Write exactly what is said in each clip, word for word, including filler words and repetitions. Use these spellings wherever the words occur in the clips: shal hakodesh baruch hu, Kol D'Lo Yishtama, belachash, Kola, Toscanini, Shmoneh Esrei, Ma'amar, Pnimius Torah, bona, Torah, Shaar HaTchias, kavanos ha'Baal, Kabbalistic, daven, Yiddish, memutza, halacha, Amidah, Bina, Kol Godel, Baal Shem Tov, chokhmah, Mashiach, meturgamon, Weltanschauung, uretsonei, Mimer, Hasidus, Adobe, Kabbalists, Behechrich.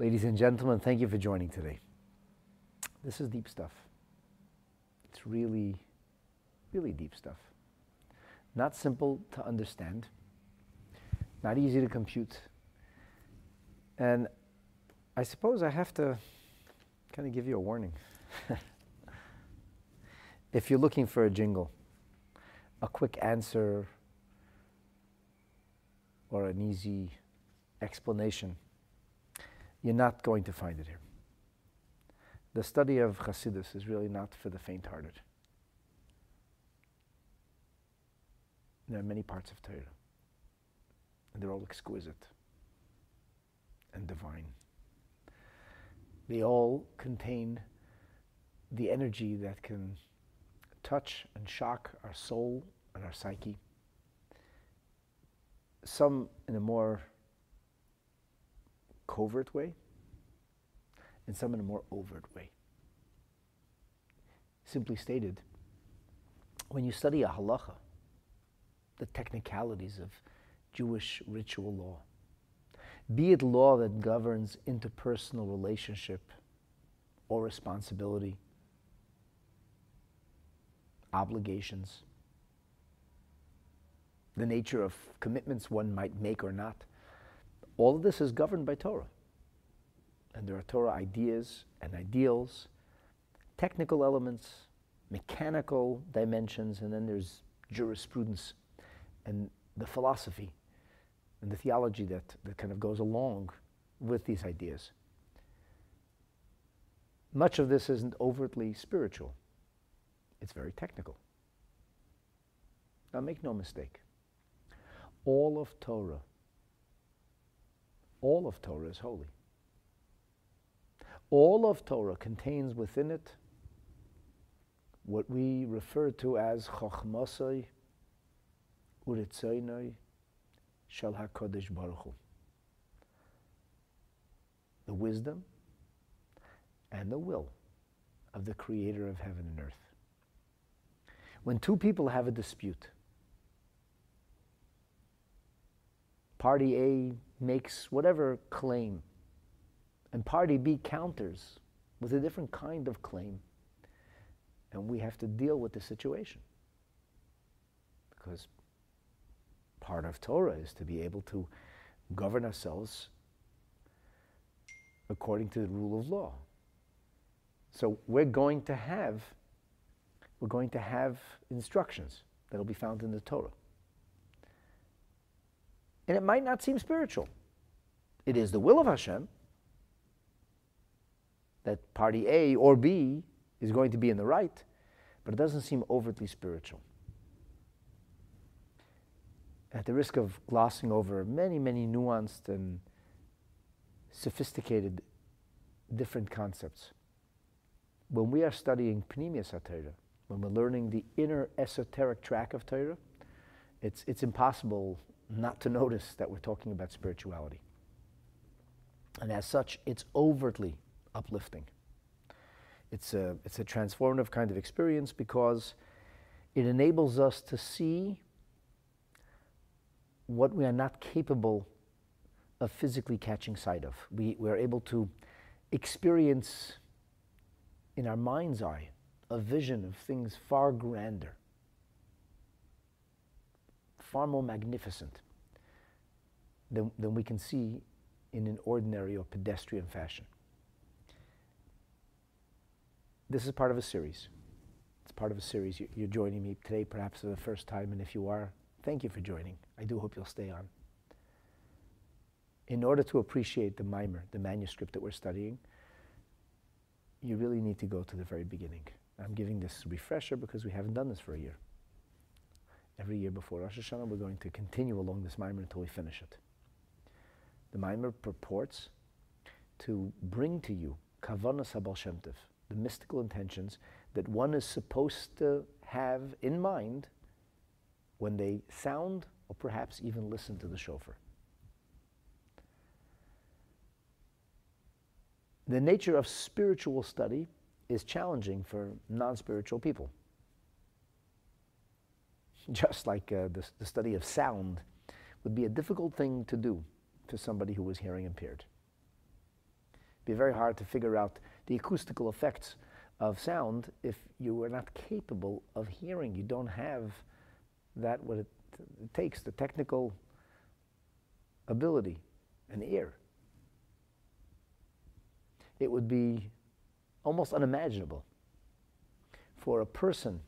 Ladies and gentlemen, thank you for joining today. This is deep stuff. It's really, really deep stuff. Not simple to understand, not easy to compute. And I suppose I have to kind of give you a warning. If you're looking for a jingle, a quick answer, or an easy explanation, you're not going to find it here. The study of Hasidus is really not for the faint-hearted. There are many parts of Torah, and they're all exquisite and divine. They all contain the energy that can touch and shock our soul and our psyche. Some in a more covert way, and some in a more overt way. Simply stated, when you study a halacha, the technicalities of Jewish ritual law, be it law that governs interpersonal relationship or responsibility, obligations, the nature of commitments one might make or not, all of this is governed by Torah. And there are Torah ideas and ideals, technical elements, mechanical dimensions, and then there's jurisprudence and the philosophy and the theology that, that kind of goes along with these ideas. Much of this isn't overtly spiritual. It's very technical. Now make no mistake, all of Torah All of Torah is holy. All of Torah contains within it what we refer to as chokhmosei, uretsonei, shal hakodesh baruch hu. The wisdom and the will of the Creator of heaven and earth. When two people have a dispute, Party A makes whatever claim, and Party B counters with a different kind of claim, and we have to deal with the situation. Because part of Torah is to be able to govern ourselves according to the rule of law. So we're going to have, we're going to have instructions that'll be found in the Torah. And it might not seem spiritual. It is the will of Hashem that party A or B is going to be in the right, but it doesn't seem overtly spiritual. At the risk of glossing over many, many nuanced and sophisticated different concepts, when we are studying Pnimius Torah, when we're learning the inner esoteric track of Torah, it's, it's impossible not to notice that we're talking about spirituality. And as such, it's overtly uplifting. It's a, it's a transformative kind of experience because it enables us to see what we are not capable of physically catching sight of. We, we're able to experience in our mind's eye a vision of things far grander, far more magnificent than, than we can see in an ordinary or pedestrian fashion. This is part of a series. It's part of a series. You're, you're joining me today, perhaps for the first time, and if you are, thank you for joining. I do hope you'll stay on. In order to appreciate the Mimer, the manuscript that we're studying, you really need to go to the very beginning. I'm giving this refresher because we haven't done this for a year. Every year before Rosh Hashanah, we're going to continue along this Mimer until we finish it. The Mimer purports to bring to you kavanos ha'Baal Shem Tov, the mystical intentions that one is supposed to have in mind when they sound or perhaps even listen to the shofar. The nature of spiritual study is challenging for non-spiritual people. Just like uh, the, the study of sound would be a difficult thing to do to somebody who was hearing impaired. It'd be very hard to figure out the acoustical effects of sound if you were not capable of hearing. You don't have that what it, it takes, the technical ability, an ear. It would be almost unimaginable for a person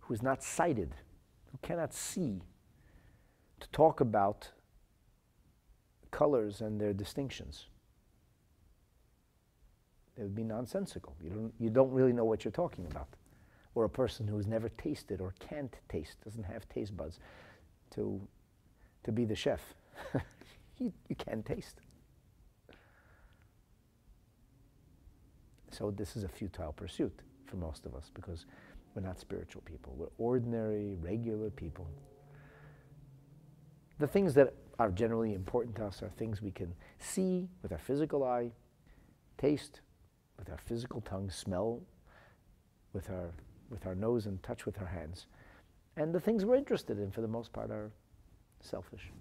who is not sighted, who cannot see, to talk about colors and their distinctions. It would be nonsensical. You don't, you don't really know what you're talking about. Or a person who has never tasted or can't taste, doesn't have taste buds, to, to be the chef. you, you can't taste. So this is a futile pursuit for most of us because we're not spiritual people. We're ordinary, regular people. The things that are generally important to us are things we can see with our physical eye, taste with our physical tongue, smell with our, with our nose, and touch with our hands. And the things we're interested in, for the most part, are selfish.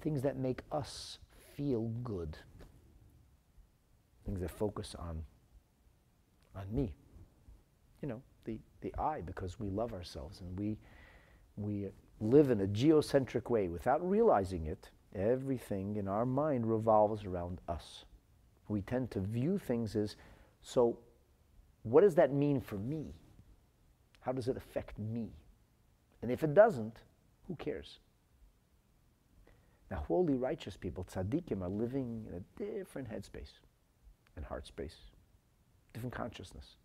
Things that make us feel good. Things that focus on, on me. You know, the, the I, because we love ourselves and we, we live in a geocentric way. Without realizing it, everything in our mind revolves around us. We tend to view things as, so what does that mean for me? How does it affect me? And if it doesn't, who cares? Now, holy righteous people, tzaddikim, are living in a different headspace and heart space, different consciousness.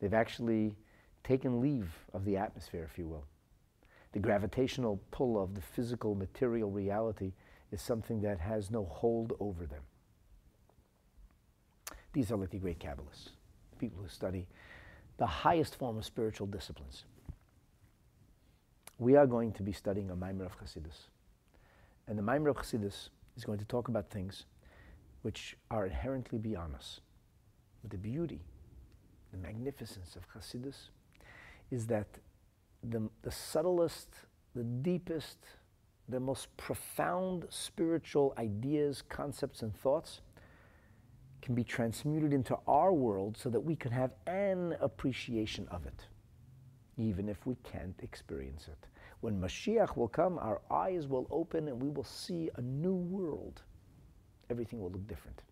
They've actually taken leave of the atmosphere, if you will. The gravitational pull of the physical material reality is something that has no hold over them. These are like the great Kabbalists, people who study the highest form of spiritual disciplines. We are going to be studying a Maimer of Hasidus. And the Maimer of Hasidus is going to talk about things which are inherently beyond us. But the beauty, the magnificence of Hasidus is that the, the subtlest, the deepest, the most profound spiritual ideas, concepts, and thoughts can be transmuted into our world so that we can have an appreciation of it, even if we can't experience it. When Mashiach will come, our eyes will open and we will see a new world. Everything will look different.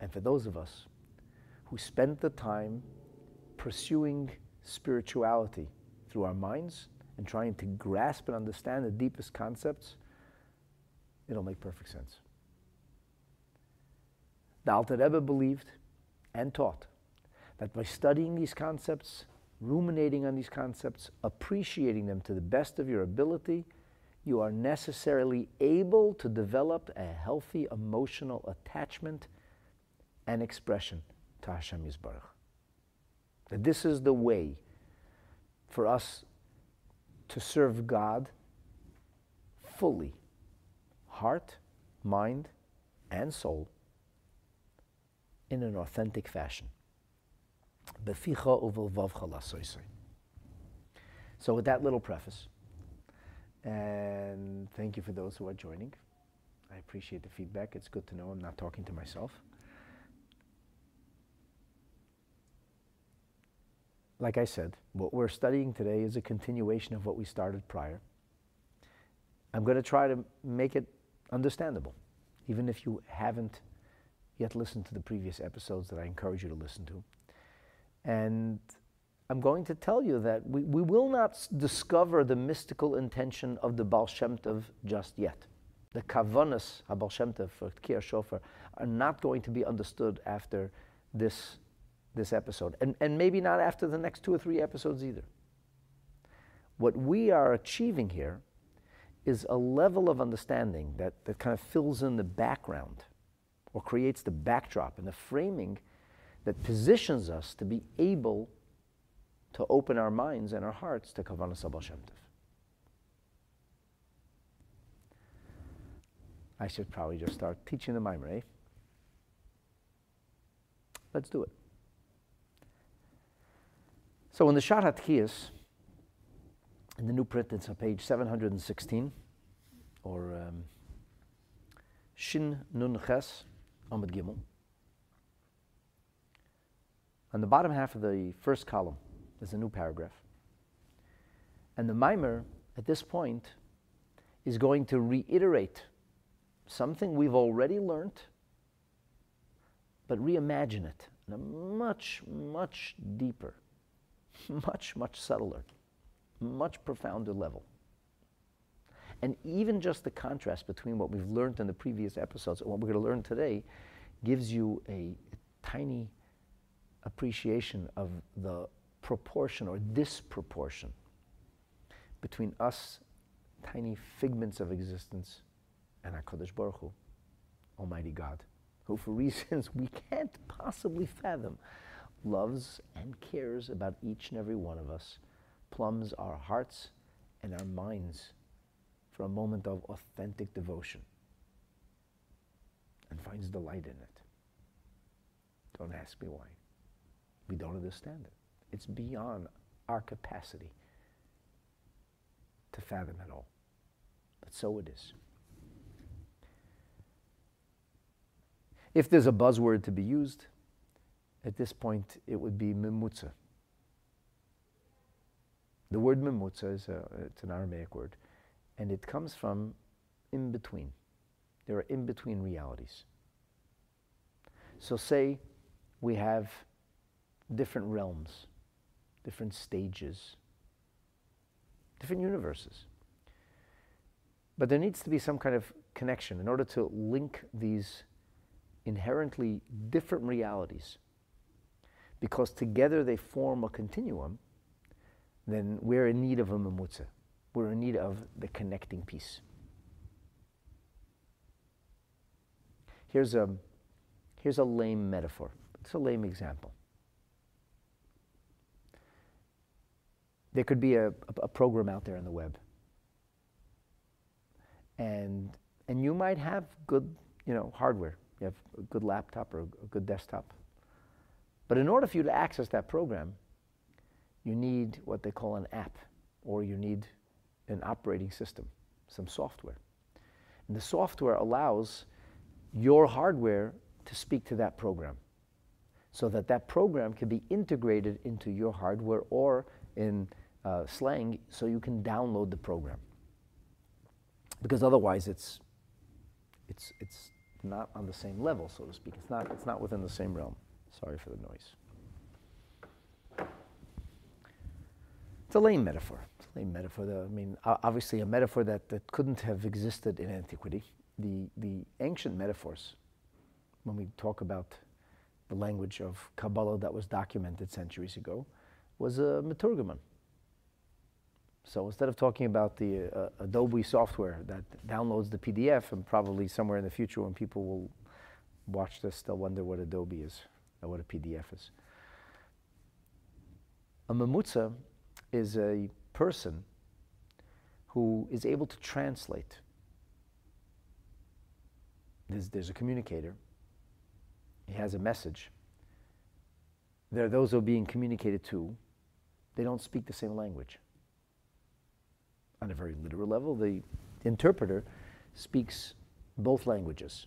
And for those of us who spend the time pursuing spirituality through our minds and trying to grasp and understand the deepest concepts, it'll make perfect sense. The Alter Rebbe believed and taught that by studying these concepts, ruminating on these concepts, appreciating them to the best of your ability, you are necessarily able to develop a healthy emotional attachment and expression to Hashem Yisbarach. That this is the way for us to serve God fully, heart, mind, and soul, in an authentic fashion. So with that little preface, and thank you for those who are joining. I appreciate the feedback. It's good to know I'm not talking to myself. Like I said, what we're studying today is a continuation of what we started prior. I'm going to try to make it understandable, even if you haven't yet listened to the previous episodes that I encourage you to listen to. And I'm going to tell you that we, we will not s discover the mystical intention of the Baal Shem Tov just yet. The kavanos ha'Baal Shem Tov for Tkiyah Shofar are not going to be understood after this, this episode, and, and maybe not after the next two or three episodes either. What we are achieving here is a level of understanding that, that kind of fills in the background or creates the backdrop and the framing that positions us to be able to open our minds and our hearts to kavanos ha'Baal Shem Tov. I should probably just start teaching the Mimer, eh? Let's do it. So in the Shaar HaTchias, in the new print, it's on page seven hundred sixteen, or um, Shin Nun Ches Amud Gimel. On the bottom half of the first column is a new paragraph. And the Mimer, at this point, is going to reiterate something we've already learned, but reimagine it in a much, much deeper, much, much subtler, much profounder level. And even just the contrast between what we've learned in the previous episodes and what we're going to learn today gives you a tiny appreciation of the proportion or disproportion between us, tiny figments of existence, and our HaKadosh Baruch Hu, Almighty God, who for reasons we can't possibly fathom, loves and cares about each and every one of us, plumbs our hearts and our minds for a moment of authentic devotion and finds delight in it. Don't ask me why. We don't understand it. It's beyond our capacity to fathom at all. But so it is. If there's a buzzword to be used, at this point it would be memutza. The word memutza is a, it's an Aramaic word, and it comes from in between. There are in between realities. So say we have different realms, different stages, different universes. But there needs to be some kind of connection in order to link these inherently different realities, because together they form a continuum. Then we're in need of a memutza. We're in need of the connecting piece. Here's a, here's a lame metaphor. It's a lame example. There could be a, a, a program out there on the web. And, and you might have good, you know, hardware. You have a good laptop or a good desktop. But in order for you to access that program, you need what they call an app, or you need an operating system, some software. And the software allows your hardware to speak to that program, so that that program can be integrated into your hardware, or in uh, slang, so you can download the program. Because otherwise it's, it's, it's not on the same level, so to speak. It's not, it's not within the same realm. Sorry for the noise. It's a lame metaphor. It's a lame metaphor. Though. I mean, obviously a metaphor that, that couldn't have existed in antiquity. The, the ancient metaphors, when we talk about the language of Kabbalah that was documented centuries ago, was a meturgamon. So instead of talking about the uh, Adobe software that downloads the P D F, and probably somewhere in the future when people will watch this, they'll wonder what Adobe is or what a P D F is. A memutza is a person who is able to translate. There's, there's a communicator. He has a message. There are those who are being communicated to. They don't speak the same language. On a very literal level, the interpreter speaks both languages.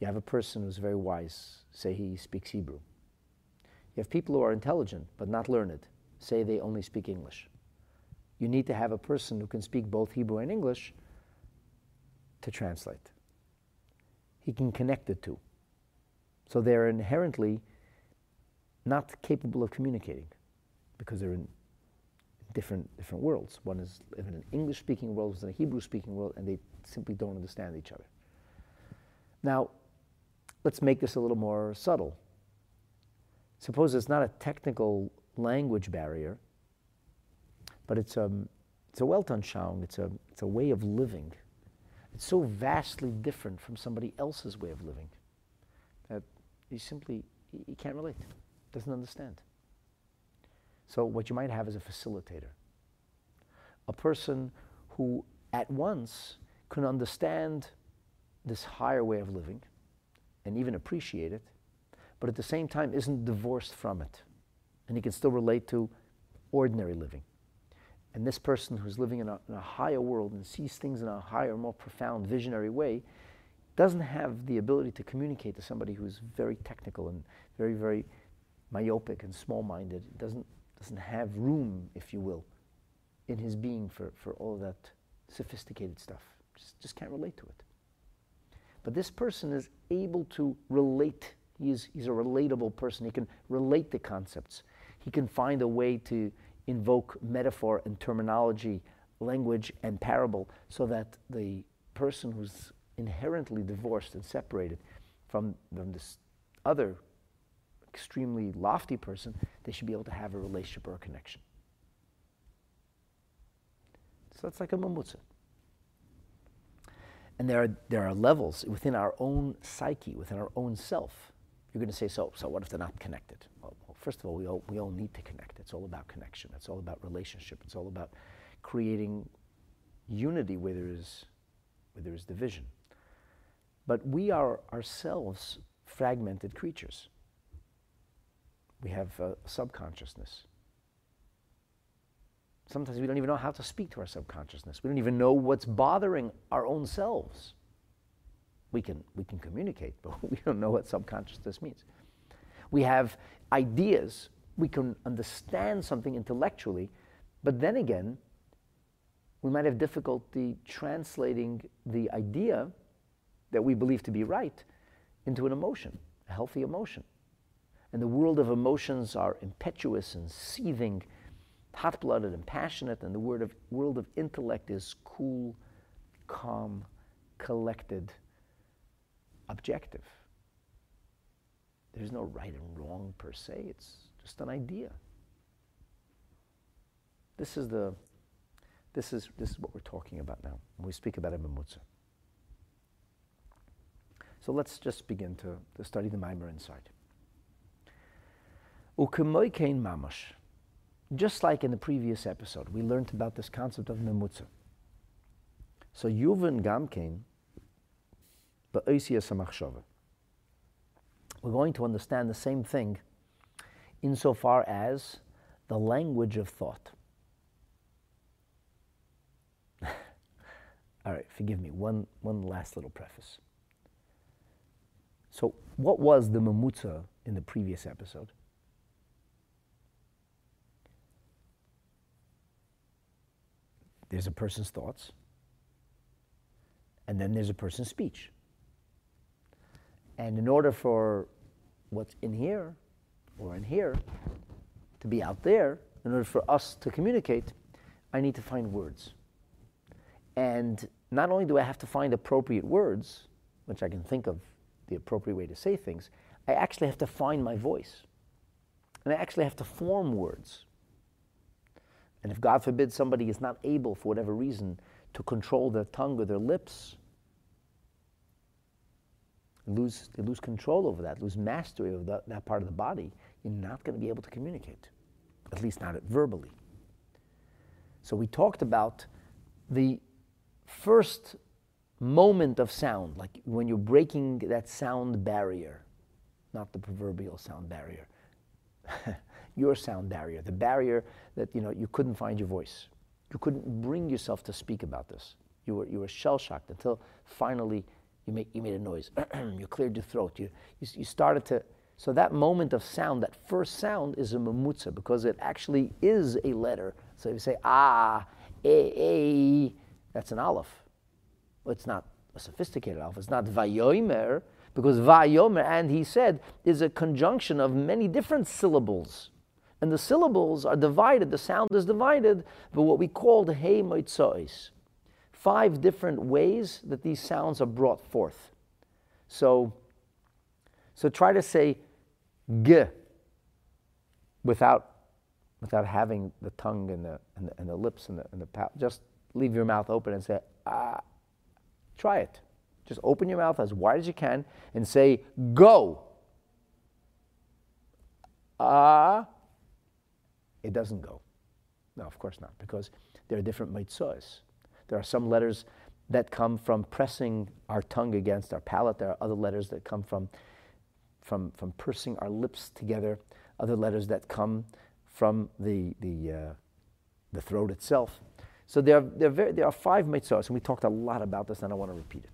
You have a person who's very wise. Say he speaks Hebrew. You have people who are intelligent but not learned. Say they only speak English. You need to have a person who can speak both Hebrew and English to translate. He can connect the two. So they're inherently not capable of communicating because they're in different, different worlds. One is in an English-speaking world, one is in a Hebrew-speaking world, and they simply don't understand each other. Now, Let's make this a little more subtle. Suppose it's not a technical language barrier, but it's a, it's a Weltanschauung, it's a, it's a way of living. It's so vastly different from somebody else's way of living that you simply, you can't relate, doesn't understand. So what you might have is a facilitator, a person who at once can understand this higher way of living and even appreciate it, but at the same time isn't divorced from it. And he can still relate to ordinary living. And this person who's living in a, in a higher world and sees things in a higher, more profound, visionary way doesn't have the ability to communicate to somebody who's very technical and very, very myopic and small-minded. It doesn't, doesn't have room, if you will, in his being for, for all of that sophisticated stuff. Just, just can't relate to it. But this person is able to relate. He's, he's a relatable person. He can relate to concepts. He can find a way to invoke metaphor and terminology, language and parable, so that the person who's inherently divorced and separated from, from this other extremely lofty person, they should be able to have a relationship or a connection. So it's like a memutza. And there are, there are levels within our own psyche, within our own self. You're going to say, so, so what if they're not connected? Well, well, first of all, we all, we all need to connect. It's all about connection. It's all about relationship. It's all about creating unity where there is, where there is division. But we are ourselves fragmented creatures. We have a subconsciousness. Sometimes we don't even know how to speak to our subconsciousness. We don't even know what's bothering our own selves. We can, we can communicate, but we don't know what subconsciousness means. We have ideas. We can understand something intellectually, but then again, we might have difficulty translating the idea that we believe to be right into an emotion, a healthy emotion. And the world of emotions are impetuous and seething, hot-blooded and passionate, and the word of, world of intellect is cool, calm, collected, objective. There's no right and wrong per se, it's just an idea. This is, the, this is, this is what we're talking about now when we speak about a memutza. So let's just begin to, to study the Mimer inside. Ukemoi kein mamash. Just like in the previous episode, we learned about this concept of memutza. So Yuvan Gamkein Ba'osias HaMachshava. We're going to understand the same thing insofar as the language of thought. All right, forgive me, one, one last little preface. So what was the memutza in the previous episode? There's a person's thoughts, and then there's a person's speech. And in order for what's in here, or in here, to be out there, in order for us to communicate, I need to find words. And not only do I have to find appropriate words, which I can think of the appropriate way to say things, I actually have to find my voice. And I actually have to form words. And if, God forbid, somebody is not able, for whatever reason, to control their tongue or their lips, lose, they lose control over that, lose mastery over that, that part of the body, you're not going to be able to communicate, at least not verbally. So we talked about the first moment of sound, like when you're breaking that sound barrier, not the proverbial sound barrier, your sound barrier, the barrier that, you know, you couldn't find your voice. You couldn't bring yourself to speak about this. You were, you were shell-shocked until finally you, make, you made a noise. You cleared your throat. You, you, you started to... So that moment of sound, that first sound, is a memutza because it actually is a letter. So you say, ah, eh, eh, that's an aleph. Well, it's not a sophisticated aleph. It's not vayomer, because vayomer, and he said, is a conjunction of many different syllables. And the syllables are divided, the sound is divided, but what we call the hey moitzois. Five different ways that these sounds are brought forth. So So try to say g without without having the tongue and the and the, and the lips and the and the palate. Just leave your mouth open and say ah. Try it. Just open your mouth as wide as you can and say go. Ah. It doesn't go. No, of course not, because there are different meitzos. There are some letters that come from pressing our tongue against our palate. There are other letters that come from, from, from pursing our lips together. Other letters that come from the, the, uh, the throat itself. So there are, there, are very, there are five meitzos, and we talked a lot about this, and I don't want to repeat it.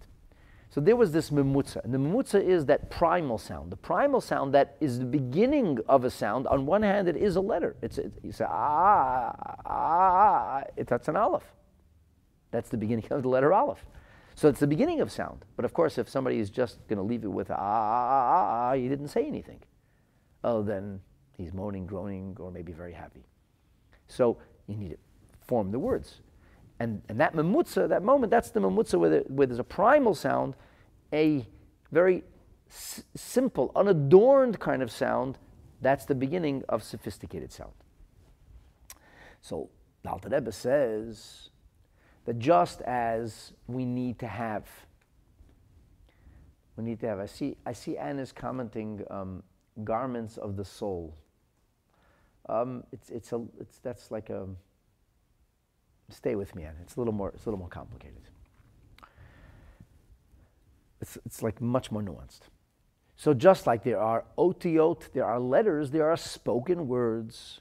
So there was this memutza, and the memutza is that primal sound. The primal sound that is the beginning of a sound. On one hand, it is a letter. It's it, you say ah ah. It, that's an aleph. That's the beginning of the letter aleph. So it's the beginning of sound. But of course, if somebody is just going to leave it with ah ah ah, he didn't say anything. Oh, then he's moaning, groaning, or maybe very happy. So you need to form the words. And, and that memutza, that moment, that's the memutza where, the, where there's a primal sound, a very s simple, unadorned kind of sound. That's the beginning of sophisticated sound. So the Alter Rebbe says that just as we need to have, we need to have, I see, I see Anne is commenting, um, garments of the soul. Um, it's, it's a, it's, that's like a, stay with me, Anna. It's a little more. It's a little more complicated. It's it's like much more nuanced. So just like there are otiot, there are letters, there are spoken words,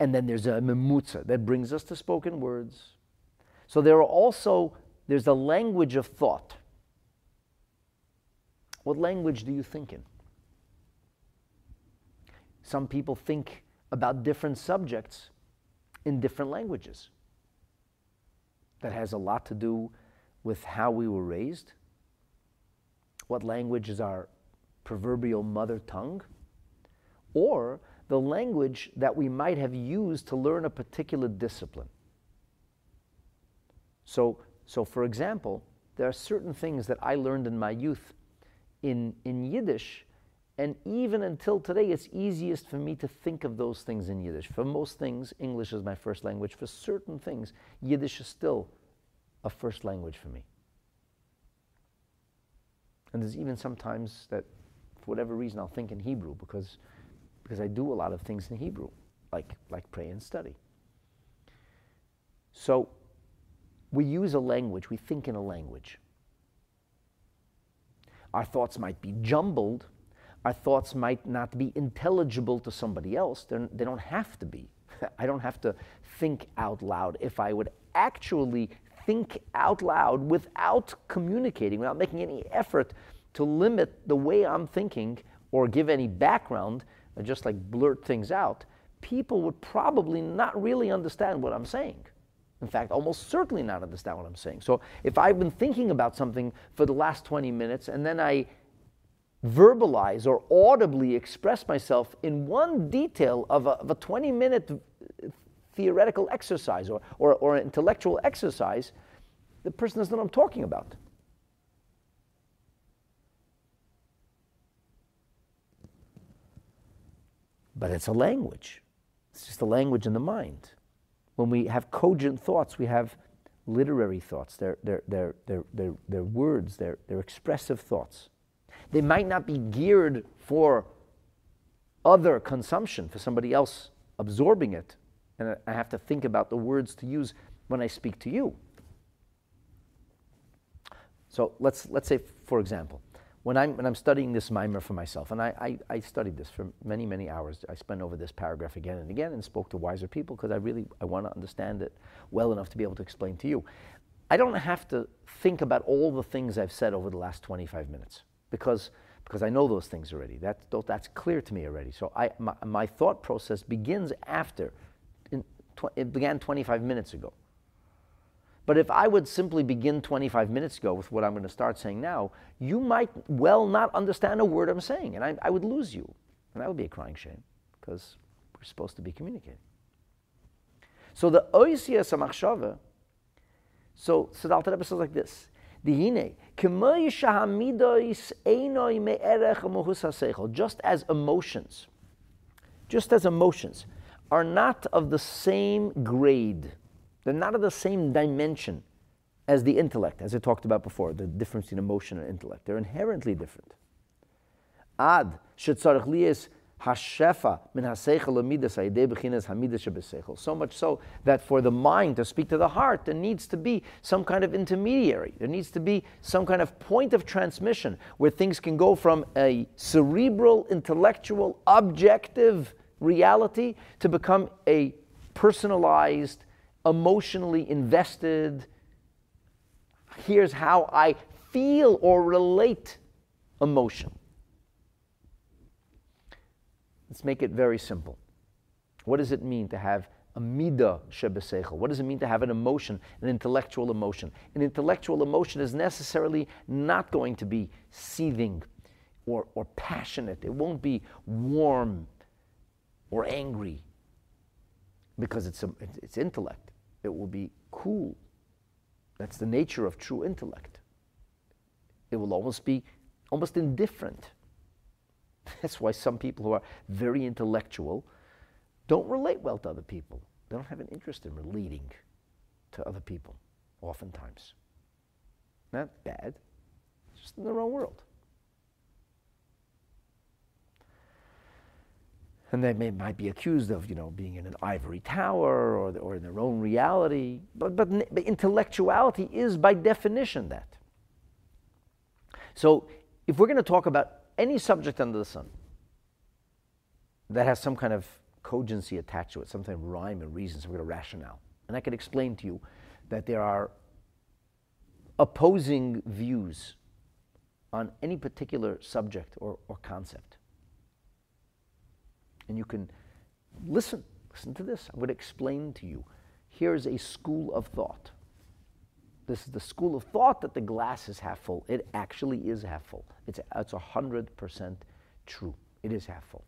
and then there's a memutza that brings us to spoken words. So there are also there's a language of thought. What language do you think in? Some people think about different subjects in different languages. That has a lot to do with how we were raised. What language is our proverbial mother tongue? Or the language that we might have used to learn a particular discipline. So, so for example, there are certain things that I learned in my youth in, in Yiddish, and even until today, it's easiest for me to think of those things in Yiddish. For most things, English is my first language. For certain things, Yiddish is still a first language for me. And there's even sometimes that, for whatever reason, I'll think in Hebrew because, because I do a lot of things in Hebrew, like, like pray and study. So we use a language. We think in a language. Our thoughts might be jumbled. Our thoughts might not be intelligible to somebody else. They're, they don't have to be. I don't have to think out loud. If I would actually think out loud without communicating, without making any effort to limit the way I'm thinking or give any background, or just like blurt things out, people would probably not really understand what I'm saying. In fact, almost certainly not understand what I'm saying. So if I've been thinking about something for the last twenty minutes and then I verbalize or audibly express myself in one detail of a, of a twenty minute theoretical exercise or, or, or intellectual exercise, the person doesn't know what I'm talking about. But it's a language. It's just a language in the mind. When we have cogent thoughts, we have literary thoughts. They're, they're, they're, they're, they're, they're words, they're, they're expressive thoughts. They might not be geared for other consumption, for somebody else absorbing it. And I have to think about the words to use when I speak to you. So let's, let's say, for example, when I'm, when I'm studying this mimer for myself, and I, I, I studied this for many, many hours. I spent over this paragraph again and again and spoke to wiser people because I really I want to understand it well enough to be able to explain to you. I don't have to think about all the things I've said over the last twenty-five minutes. Because, because I know those things already. That, that's clear to me already. So I, my, my thought process begins after. In tw it began twenty-five minutes ago. But if I would simply begin twenty-five minutes ago with what I'm going to start saying now, you might well not understand a word I'm saying. And I, I would lose you. And that would be a crying shame. Because we're supposed to be communicating. So the oisias hamachshava, so the Alter Rebbe says like this. Just as emotions, just as emotions are not of the same grade, they're not of the same dimension as the intellect, as I talked about before, the difference between emotion and intellect. They're inherently different. Ad shetzarich liyes hashefa min haseichel amidas ha'idei b'chinas hamidas shebeseichel. So much so that for the mind to speak to the heart, there needs to be some kind of intermediary. There needs to be some kind of point of transmission where things can go from a cerebral, intellectual, objective reality to become a personalized, emotionally invested, here's how I feel or relate emotion. Let's make it very simple. What does it mean to have a midah shebeseichel? What does it mean to have an emotion, an intellectual emotion? An intellectual emotion is necessarily not going to be seething or, or passionate. It won't be warm or angry because it's, a, it's intellect. It will be cool. That's the nature of true intellect. It will almost be almost indifferent. That's why some people who are very intellectual don't relate well to other people. They don't have an interest in relating to other people, oftentimes. Not bad, just in their own world. And they may, might be accused of, you know, being in an ivory tower or, or in their own reality. But, but intellectuality is by definition that. So if we're going to talk about any subject under the sun that has some kind of cogency attached to it, some kind of rhyme and reason, some kind of rationale. And I can explain to you that there are opposing views on any particular subject or, or concept. And you can listen, listen to this. I'm going to explain to you. Here's a school of thought. This is the school of thought that the glass is half full. It actually is half full. It's it's one hundred percent true. It is half full.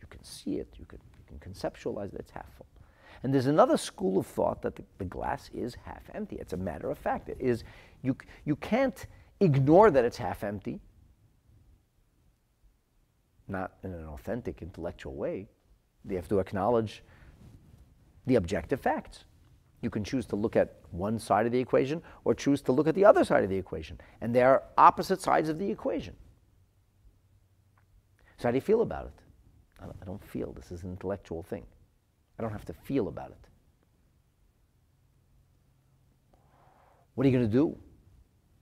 You can see it. You can, you can conceptualize that it's half full. And there's another school of thought that the, the glass is half empty. It's a matter of fact. It is, you, you can't ignore that it's half empty, not in an authentic intellectual way. You have to acknowledge the objective facts. You can choose to look at one side of the equation or choose to look at the other side of the equation. And they are opposite sides of the equation. So how do you feel about it? I don't, I don't feel. This is an intellectual thing. I don't have to feel about it. What are you going to do?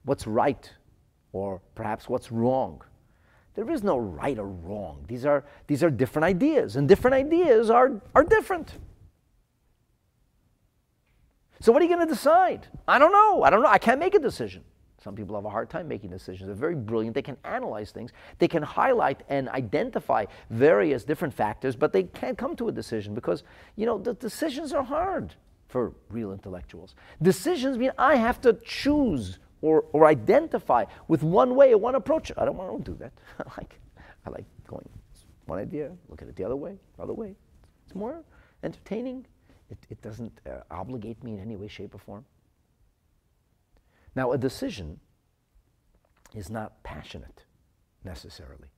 What's right? Or perhaps what's wrong? There is no right or wrong. These are, these are different ideas, and different ideas are, are different. So what are you going to decide? I don't know. I don't know. I can't make a decision. Some people have a hard time making decisions. They're very brilliant. They can analyze things. They can highlight and identify various different factors, but they can't come to a decision because, you know, the decisions are hard for real intellectuals. Decisions mean I have to choose or, or identify with one way or one approach. I don't want to do that. I like, I like going one idea, look at it the other way, other way. It's more entertaining. It, it doesn't uh, obligate me in any way, shape, or form. Now, a decision is not passionate, necessarily.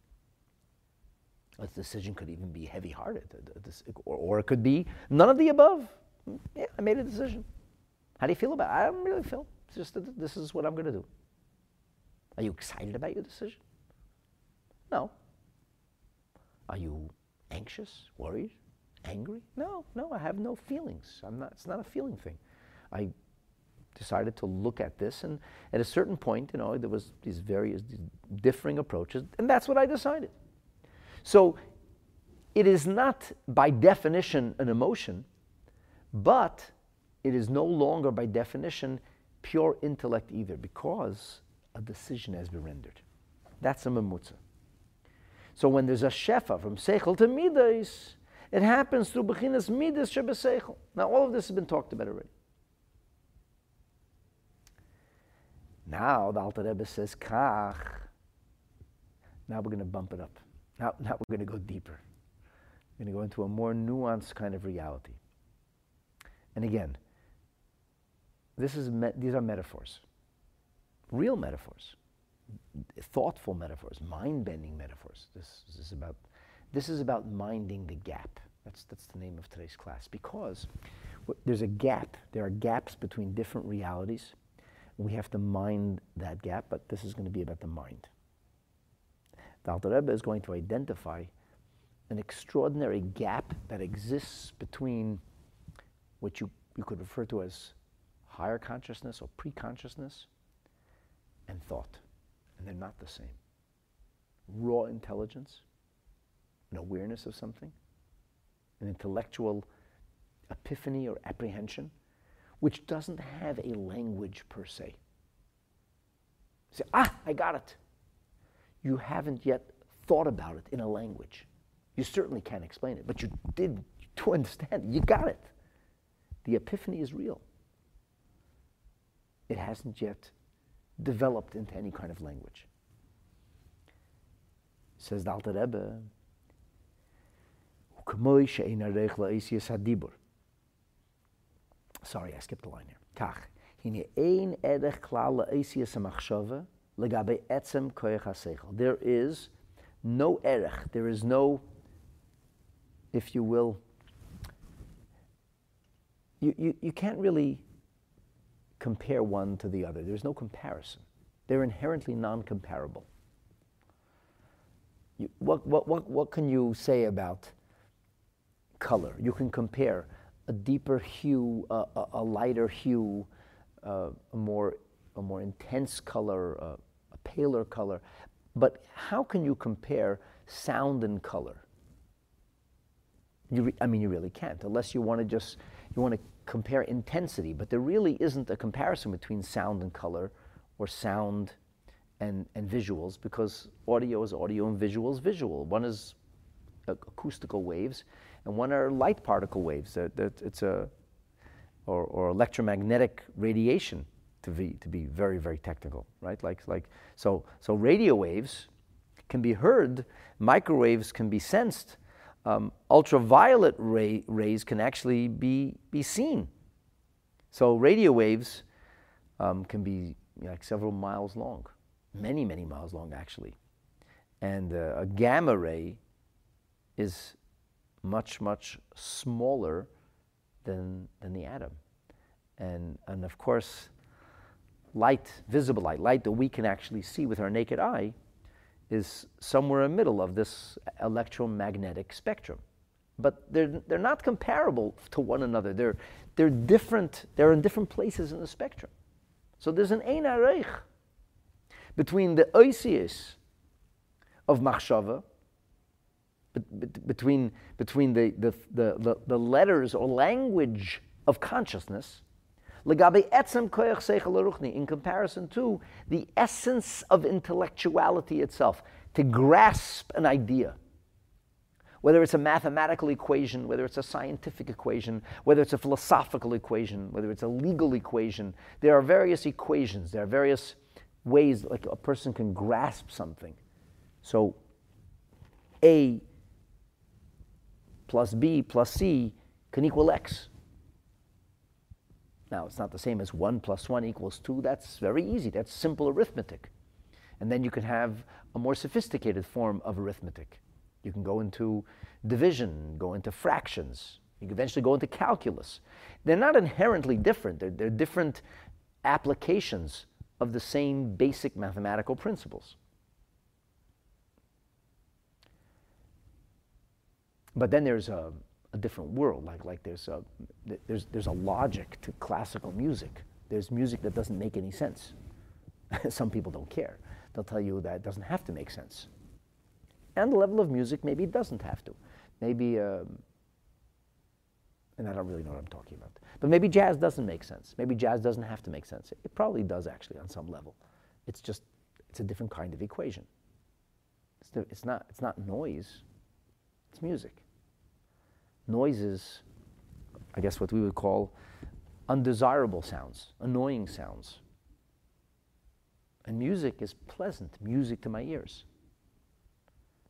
A decision could even be heavy-hearted, or, or it could be none of the above. Yeah, I made a decision. How do you feel about it? I don't really feel. It's just that this is what I'm going to do. Are you excited about your decision? No. Are you anxious, worried? Angry? No, no, I have no feelings. I'm not, it's not a feeling thing. I decided to look at this, and at a certain point, you know, there was these various differing approaches, and that's what I decided. So it is not by definition an emotion, but it is no longer by definition pure intellect either, because a decision has been rendered. That's a memutza. So when there's a shefa from seichel to midas, it happens through Bechinas Midas Shebeseichel. Now, all of this has been talked about already. Now, the Alter Rebbe says, Kach. Now we're going to bump it up. Now, now we're going to go deeper. We're going to go into a more nuanced kind of reality. And again, this is me- these are metaphors. real metaphors, thoughtful metaphors, mind-bending metaphors. This, this is about this is about minding the gap. That's that's the name of today's class, because there's a gap. There are gaps between different realities. We have to mind that gap, but this is going to be about the mind. The Alter Rebbe is going to identify an extraordinary gap that exists between what you, you could refer to as higher consciousness or pre-consciousness and thought. And they're not the same. Raw intelligence, an awareness of something, an intellectual epiphany or apprehension, which doesn't have a language per se. You say, ah, I got it. You haven't yet thought about it in a language. You certainly can't explain it, but you did to understand it. You got it. The epiphany is real. It hasn't yet developed into any kind of language. Says the Alter Rebbe, sorry, I skipped a line here. There is no erech, there is no, if you will, you, you, you can't really compare one to the other. There's no comparison. They're inherently non-comparable. You, what, what, what, what can you say about color? You can compare a deeper hue, uh, a, a lighter hue, uh, a, more, a more intense color, uh, a paler color. But how can you compare sound and color? You re I mean, you really can't, unless you want to just, you want to compare intensity, but there really isn't a comparison between sound and color, or sound and, and visuals, because audio is audio and visual is visual. One is acoustical waves, and one are light particle waves. That, that it's a, or, or electromagnetic radiation, to be to be very very technical, right? Like like so so radio waves can be heard, microwaves can be sensed, um, ultraviolet ray, rays can actually be be seen. So radio waves um, can be you know, like several miles long, many many miles long actually, and uh, a gamma ray is much much smaller than than the atom, and and of course. Light, visible light, light that we can actually see with our naked eye, is somewhere in the middle of this electromagnetic spectrum. But they're, they're not comparable to one another. They're, they're different, they're in different places in the spectrum. So there's an ein hareich between the oisius of machshava, between, between the, the, the, the, the letters or language of consciousness, in comparison to the essence of intellectuality itself, to grasp an idea. Whether it's a mathematical equation, whether it's a scientific equation, whether it's a philosophical equation, whether it's a legal equation, there are various equations, there are various ways like a person can grasp something. So A plus B plus C can equal X. Now, it's not the same as one plus one equals two. That's very easy. That's simple arithmetic. And then you can have a more sophisticated form of arithmetic. You can go into division, go into fractions. You can eventually go into calculus. They're not inherently different. They're, they're different applications of the same basic mathematical principles. But then there's a a different world, like like there's a there's there's a logic to classical music. There's music that doesn't make any sense. Some people don't care. They'll tell you that it doesn't have to make sense. And the level of music maybe doesn't have to. Maybe, um, and I don't really know what I'm talking about. But maybe jazz doesn't make sense. Maybe jazz doesn't have to make sense. It probably does actually on some level. It's just it's a different kind of equation. It's the, it's not it's not noise. It's music. Noise is, I guess, what we would call undesirable sounds, annoying sounds. And music is pleasant music to my ears.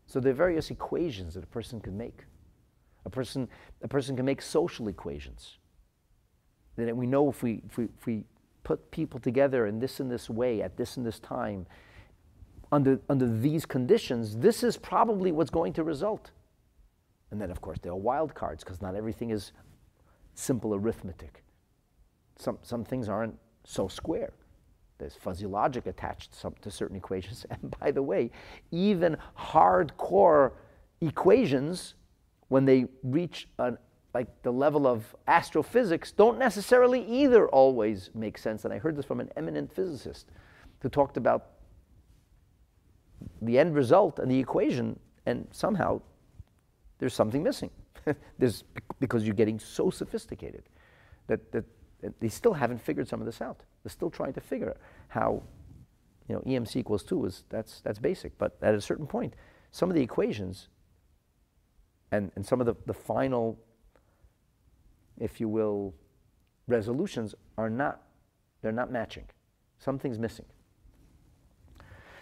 So there are various equations that a person can make. A person, a person can make social equations. That we know if we, if we, if we put people together in this and this way at this and this time under, under these conditions, this is probably what's going to result. And then, of course, there are wild cards because not everything is simple arithmetic. Some, some things aren't so square. There's fuzzy logic attached some, to certain equations. And by the way, even hardcore equations, when they reach an, like the level of astrophysics, don't necessarily either always make sense. And I heard this from an eminent physicist who talked about the end result and the equation, and somehow there's something missing. There's, because you're getting so sophisticated that, that, that they still haven't figured some of this out. They're still trying to figure how, you know, E M C equals two is, that's, that's basic. But at a certain point, some of the equations and, and some of the, the final, if you will, resolutions are not, they're not matching. Something's missing.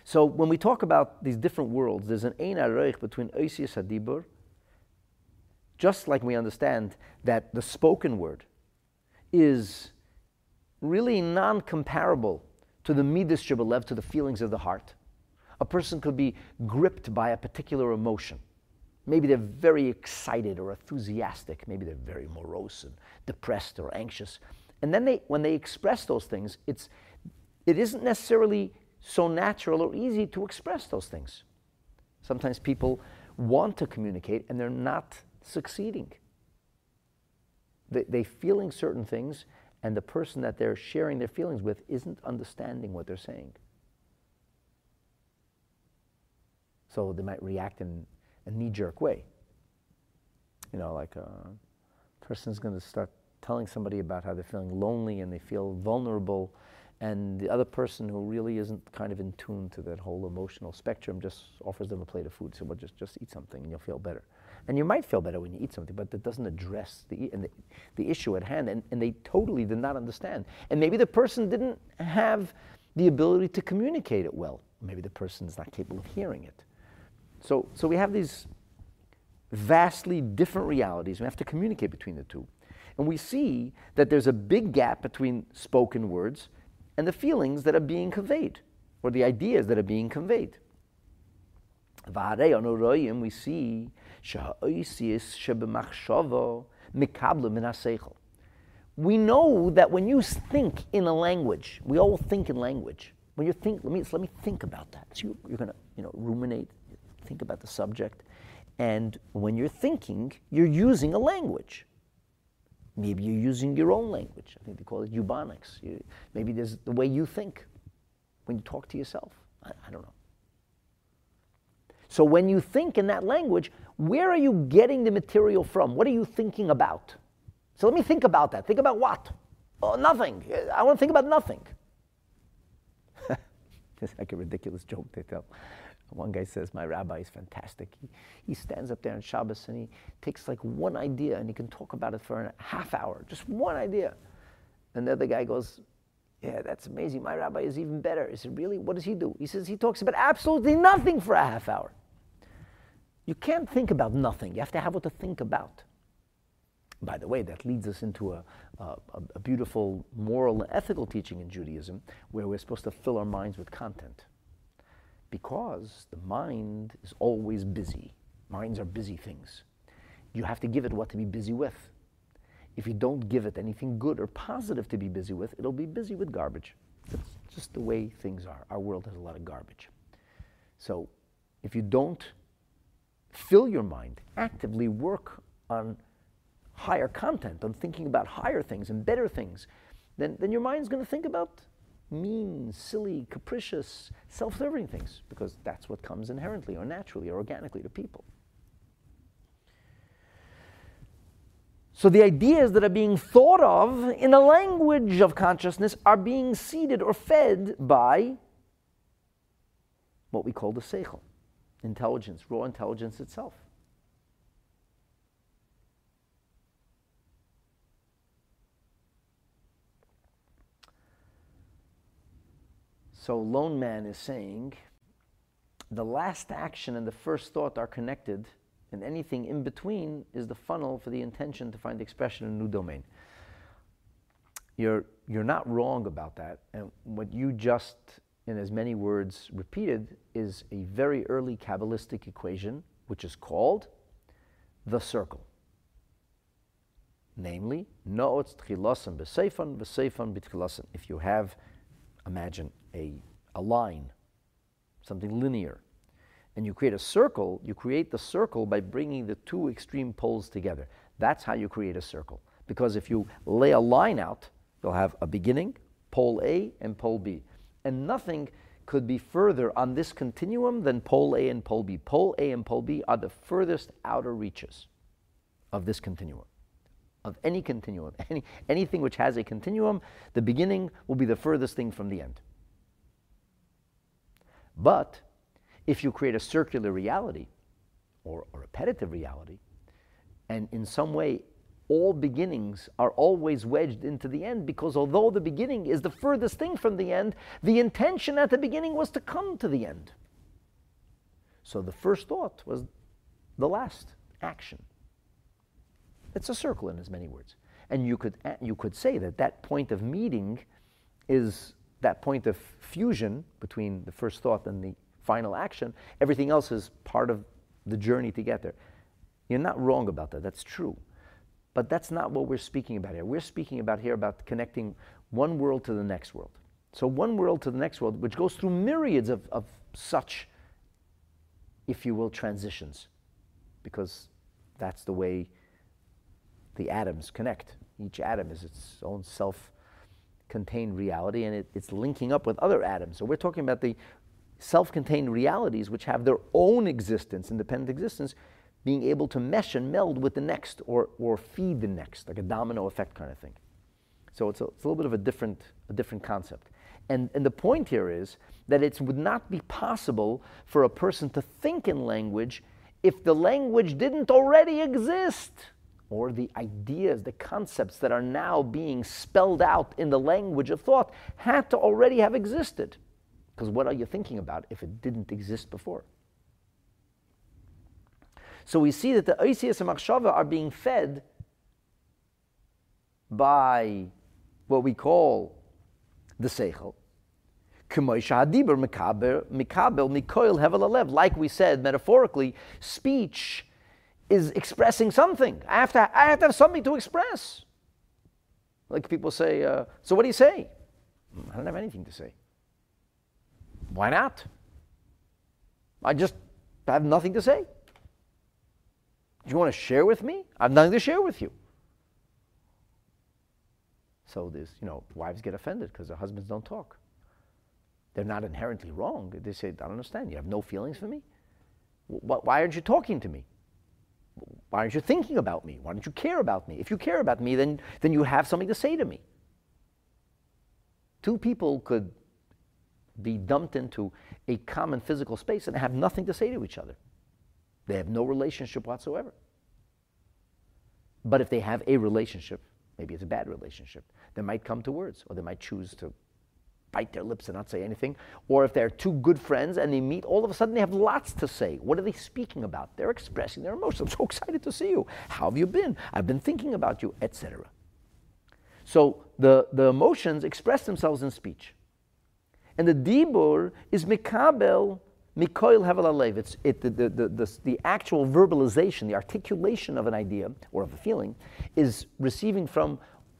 So when we talk about these different worlds, there's an ein aroich between oisius hadibur, just like we understand that the spoken word is really non-comparable to the midas shebelev, to the feelings of the heart. A person could be gripped by a particular emotion. Maybe they're very excited or enthusiastic. Maybe they're very morose and depressed or anxious. And then they, when they express those things, it's, it isn't necessarily so natural or easy to express those things. Sometimes people want to communicate and they're not succeeding. They, they're feeling certain things, and the person that they're sharing their feelings with isn't understanding what they're saying. So they might react in a knee-jerk way. You know, like a person's going to start telling somebody about how they're feeling lonely and they feel vulnerable, and the other person who really isn't kind of in tune to that whole emotional spectrum just offers them a plate of food. So, well, just, just eat something and you'll feel better. And you might feel better when you eat something, but that doesn't address the, and the, the issue at hand, and, and they totally did not understand. And maybe the person didn't have the ability to communicate it well. Maybe the person's not capable of hearing it. So, so we have these vastly different realities. We have to communicate between the two. And we see that there's a big gap between spoken words and the feelings that are being conveyed, or the ideas that are being conveyed. We see we know that when you think in a language, we all think in language. When you think, let me, let me think about that. So you, you're going to, you know, ruminate, think about the subject. And when you're thinking, you're using a language. Maybe you're using your own language. I think they call it eubonics. You, maybe there's the way you think when you talk to yourself. I, I don't know. So when you think in that language, where are you getting the material from? What are you thinking about? So let me think about that. Think about what? Oh, nothing. I want to think about nothing. It's like a ridiculous joke they tell. One guy says, my rabbi is fantastic. He, he stands up there on Shabbos and he takes like one idea and he can talk about it for a half hour, just one idea. And the other guy goes, yeah, that's amazing. My rabbi is even better. I said, really? What does he do? He says he talks about absolutely nothing for a half hour. You can't think about nothing. You have to have what to think about. By the way, that leads us into a, a, a beautiful moral and ethical teaching in Judaism, where we're supposed to fill our minds with content, because the mind is always busy. Minds are busy things. You have to give it what to be busy with. If you don't give it anything good or positive to be busy with, it'll be busy with garbage. That's just the way things are. Our world has a lot of garbage. So if you don't fill your mind, actively work on higher content, on thinking about higher things and better things, then, then your mind's going to think about mean, silly, capricious, self-serving things, because that's what comes inherently or naturally or organically to people. So the ideas that are being thought of in a language of consciousness are being seeded or fed by what we call the seichel, intelligence, raw intelligence itself. So Lone Man is saying, the last action and the first thought are connected, and anything in between is the funnel for the intention to find expression in a new domain. Your you're not wrong about that. And what you just, in as many words, repeated is a very early Kabbalistic equation, which is called the circle. Namely, no'otz tchilasan b'seifan, b'seifan b'tchilasan. If you have, imagine a, a line, something linear, and you create a circle, you create the circle by bringing the two extreme poles together. That's how you create a circle. Because if you lay a line out, you'll have a beginning, pole A and pole B. And nothing could be further on this continuum than pole A and pole B. Pole A and pole B are the furthest outer reaches of this continuum. Of any continuum, any, anything which has a continuum, the beginning will be the furthest thing from the end. But if you create a circular reality, or a repetitive reality, and in some way all beginnings are always wedged into the end, because although the beginning is the furthest thing from the end, the intention at the beginning was to come to the end. So the first thought was the last action. It's a circle in as many words. And you could, you could say that that point of meeting is that point of fusion between the first thought and the final action. Everything else is part of the journey to get there. You're not wrong about that. That's true. But that's not what we're speaking about here. We're speaking about here about connecting one world to the next world. So one world to the next world, which goes through myriads of, of such, if you will, transitions. Because that's the way the atoms connect. Each atom is its own self-contained reality, and it, it's linking up with other atoms. So we're talking about the self-contained realities which have their own existence, independent existence, being able to mesh and meld with the next, or, or feed the next, like a domino effect kind of thing. So it's a, it's a little bit of a different, a different concept. And, and the point here is that it would not be possible for a person to think in language if the language didn't already exist, or the ideas, the concepts that are now being spelled out in the language of thought had to already have existed. Because what are you thinking about if it didn't exist before? So we see that the Oisias and Machshava are being fed by what we call the seichel. Like we said, metaphorically, speech is expressing something. I have to, I have to have something to express. Like people say, uh, so what do you say? I don't have anything to say. Why not? I just have nothing to say. Do you want to share with me? I have nothing to share with you. So this, you know, wives get offended because their husbands don't talk. They're not inherently wrong. They say, I don't understand. You have no feelings for me? Why aren't you talking to me? Why aren't you thinking about me? Why don't you care about me? If you care about me, then, then you have something to say to me. Two people could be dumped into a common physical space and have nothing to say to each other. They have no relationship whatsoever. But if they have a relationship, maybe it's a bad relationship, they might come to words, or they might choose to bite their lips and not say anything. Or if they're two good friends and they meet, all of a sudden they have lots to say. What are they speaking about? They're expressing their emotions. I'm so excited to see you. How have you been? I've been thinking about you, et cetera. So the, the emotions express themselves in speech. And the dibur is mikabel, mikoil hevel alev. It's it, the, the, the, the, the actual verbalization, the articulation of an idea or of a feeling is receiving from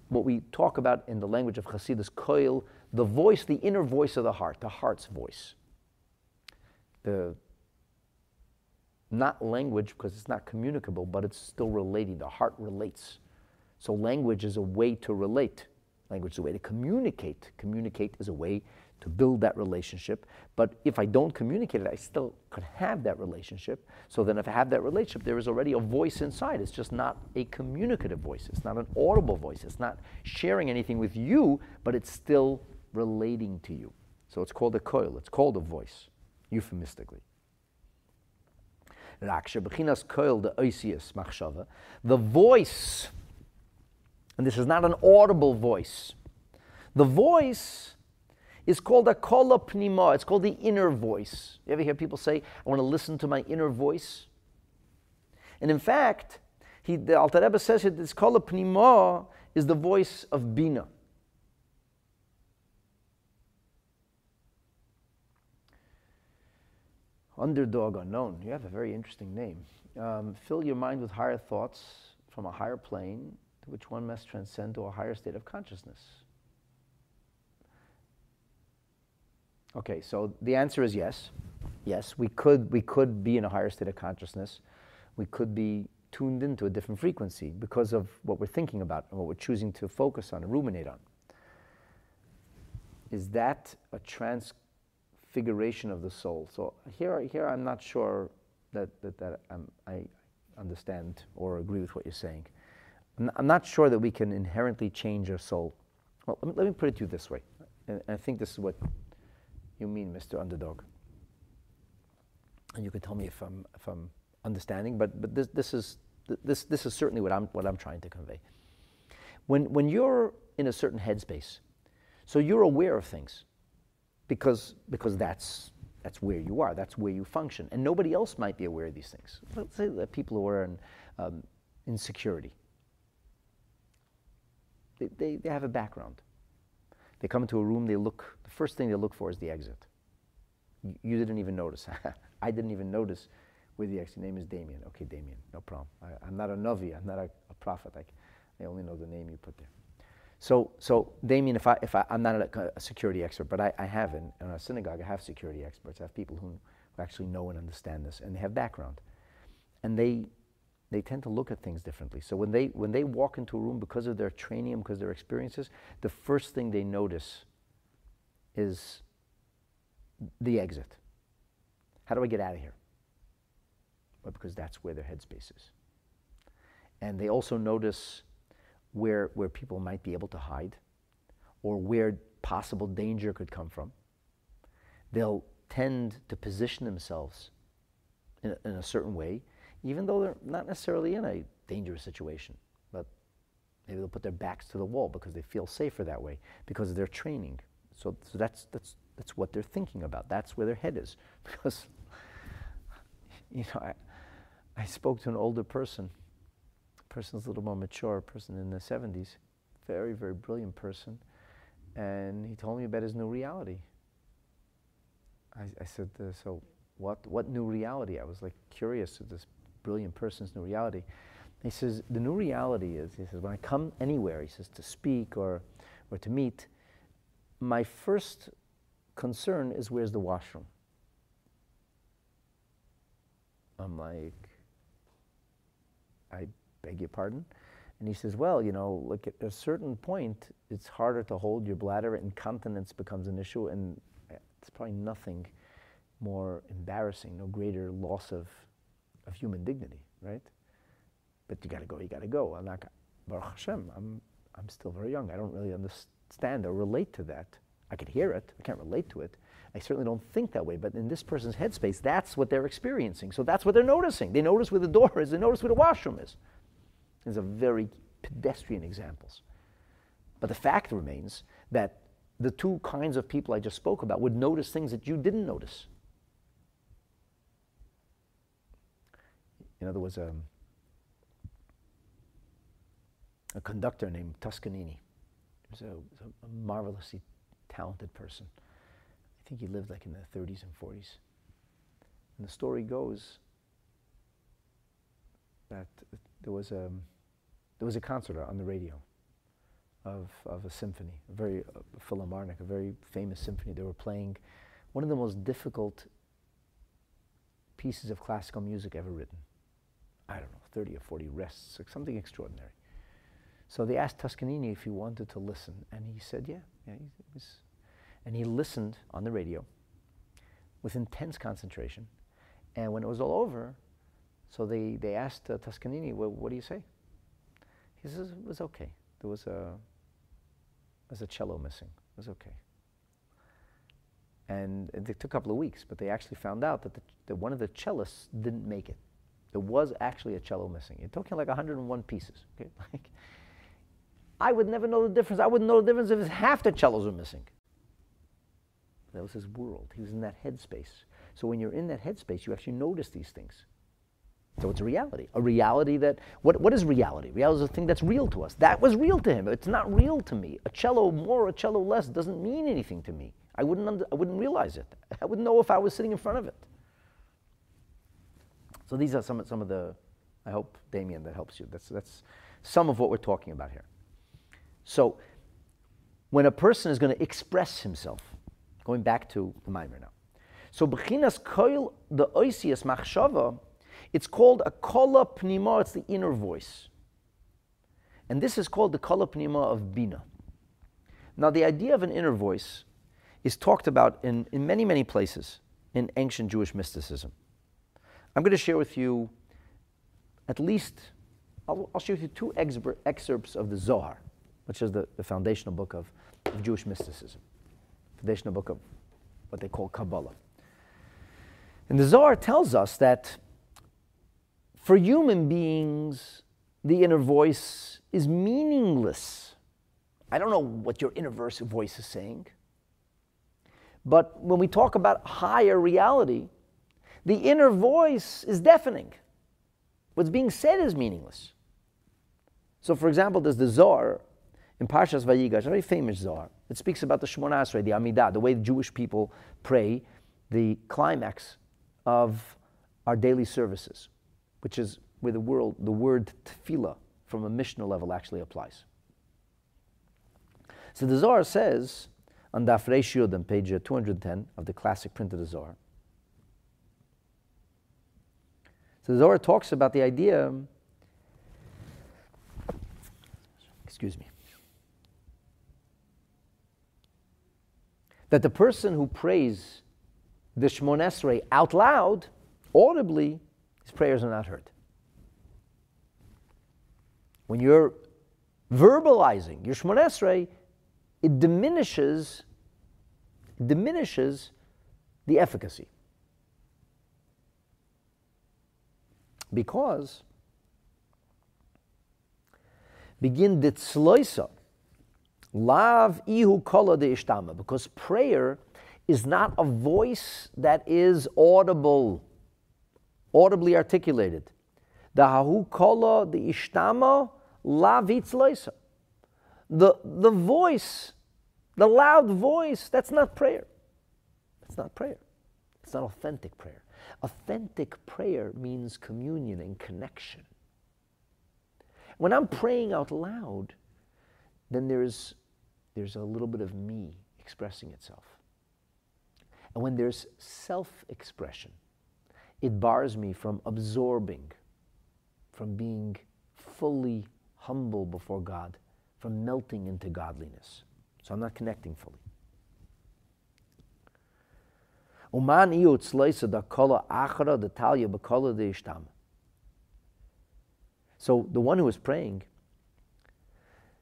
what we talk about in the language of Hasidus, koil, the voice, the inner voice of the heart, the heart's voice. The, not language, because it's not communicable, but it's still relating. The heart relates. So language is a way to relate. Language is a way to communicate. Communicate is a way to build that relationship. But if I don't communicate it, I still could have that relationship. So then if I have that relationship, there is already a voice inside. It's just not a communicative voice. It's not an audible voice. It's not sharing anything with you, but it's still relating to you. So it's called a koil. It's called a voice, euphemistically. The voice, and this is not an audible voice, the voice is called a kol pnimi. It's called the inner voice. You ever hear people say, I want to listen to my inner voice? And in fact, he, the Alter Rebbe says that this kol pnimi is the voice of Bina. Underdog unknown, you have a very interesting name. Um, fill your mind with higher thoughts from a higher plane to which one must transcend to a higher state of consciousness. Okay, so the answer is yes. Yes, we could, we could be in a higher state of consciousness. We could be tuned into a different frequency because of what we're thinking about and what we're choosing to focus on and ruminate on. Is that a transfiguration of the soul? So here, here I'm not sure that, that, that I'm, I understand or agree with what you're saying. I'm, I'm not sure that we can inherently change our soul. Well, let me, let me put it to you this way. And, and I think this is what you mean, Mister Underdog. And you can tell me if I'm, if I'm understanding, but, but this, this, is, this, this is certainly what I'm, what I'm trying to convey. When, when you're in a certain headspace, so you're aware of things because, because that's, that's where you are, that's where you function. And nobody else might be aware of these things. Let's say that people who are in um, insecurity, they, they, they have a background. They come into a room, they look, the first thing they look for is the exit. You, you didn't even notice. I didn't even notice where the exit name is Damien. Okay, Damien, no problem. I, I'm not a Navi, I'm not a, a prophet. I, I only know the name you put there. So, so Damien, if, I, if I, I'm not a, a security expert, but I, I have in, in our synagogue, I have security experts. I have people who, who actually know and understand this, and they have background. And they, they tend to look at things differently. So when they, when they walk into a room, because of their training and because of their experiences, the first thing they notice is the exit. How do I get out of here? Well, because that's where their headspace is. And they also notice where, where people might be able to hide or where possible danger could come from. They'll tend to position themselves in a, in a certain way, even though they're not necessarily in a dangerous situation, but maybe they'll put their backs to the wall because they feel safer that way because of their training. So, so that's, that's, that's what they're thinking about. That's where their head is. Because, you know, I, I spoke to an older person. The person's a little more mature, a person in their seventies, very, very brilliant person. And he told me about his new reality. I, I said, uh, so what, what new reality? I was like curious of this brilliant person's new reality. He says, the new reality is, he says, when I come anywhere, he says, to speak or, or to meet, my first concern is where's the washroom? I'm like, I beg your pardon? And he says, well, you know, look, at a certain point, it's harder to hold your bladder, and incontinence becomes an issue, and it's probably nothing more embarrassing, no greater loss of, of human dignity, right? But you gotta go, you gotta go. I'm like, Baruch Hashem, I'm, I'm still very young. I don't really understand or relate to that. I could hear it, I can't relate to it. I certainly don't think that way, but in this person's headspace, that's what they're experiencing. So that's what they're noticing. They notice where the door is, they notice where the washroom is. These are very pedestrian examples. But the fact remains that the two kinds of people I just spoke about would notice things that you didn't notice. You know, there was a, a conductor named Toscanini. He was a, a marvelously talented person. I think he lived like in the thirties and forties. And the story goes that there was a, there was a concert on the radio of, of a symphony, a very uh, philharmonic, a very famous symphony. They were playing one of the most difficult pieces of classical music ever written. I don't know, thirty or forty rests, like something extraordinary. So they asked Toscanini if he wanted to listen, and he said, yeah, yeah, he was. And he listened on the radio with intense concentration. And when it was all over, so they, they asked uh, Toscanini, well, what do you say? He says, it was okay. There was a, there was a cello missing, it was okay. And it, it took a couple of weeks, but they actually found out that, the, that one of the cellists didn't make it. There was actually a cello missing. You're talking like a hundred and one pieces. Okay? Like, I would never know the difference. I wouldn't know the difference if half the cellos were missing. That was his world. He was in that headspace. So when you're in that headspace, you actually notice these things. So it's a reality. A reality that, what, what is reality? Reality is a thing that's real to us. That was real to him. It's not real to me. A cello more or a cello less doesn't mean anything to me. I wouldn't, under, I wouldn't realize it. I wouldn't know if I was sitting in front of it. So these are some, some of the, I hope, Damien, that helps you. That's, that's some of what we're talking about here. So when a person is going to express himself, going back to the Mimer now. So b'chinas koil the oisias machshava, it's called a kol pnimi, it's the inner voice. And this is called the kol pnimi of Bina. Now the idea of an inner voice is talked about in, in many, many places in ancient Jewish mysticism. I'm going to share with you at least, I'll, I'll share with you two excerpts of the Zohar, which is the, the foundational book of, of Jewish mysticism, foundational book of what they call Kabbalah. And the Zohar tells us that for human beings, the inner voice is meaningless. I don't know what your inner voice is saying. But when we talk about higher reality, the inner voice is deafening. What's being said is meaningless. So for example, there's the Zohar in Parshas Vayigash, a very famous Zohar. It speaks about the Shmoneh Esrei, the Amidah, the way the Jewish people pray, the climax of our daily services, which is where the, world, the word tefillah from a Mishnah level actually applies. So the Zohar says, on Daf Reish Yud, on page two hundred ten of the classic print of the Zohar. So the Zohar talks about the idea, excuse me, that the person who prays the Shmoneh Esrei out loud, audibly, his prayers are not heard. When you're verbalizing your Shmoneh Esrei, it diminishes, diminishes the efficacy. Because begin the tzloisa, lav ihu kola de ishtama, because prayer is not a voice that is audible, audibly articulated. The hahu kola de ishtama lav itzloisa. The, the voice, the loud voice, that's not prayer. That's not prayer. It's not authentic prayer. Authentic prayer means communion and connection. When I'm praying out loud, then there's, there's a little bit of me expressing itself. And when there's self-expression, it bars me from absorbing, from being fully humble before God, from melting into godliness. So I'm not connecting fully. So the one who is praying,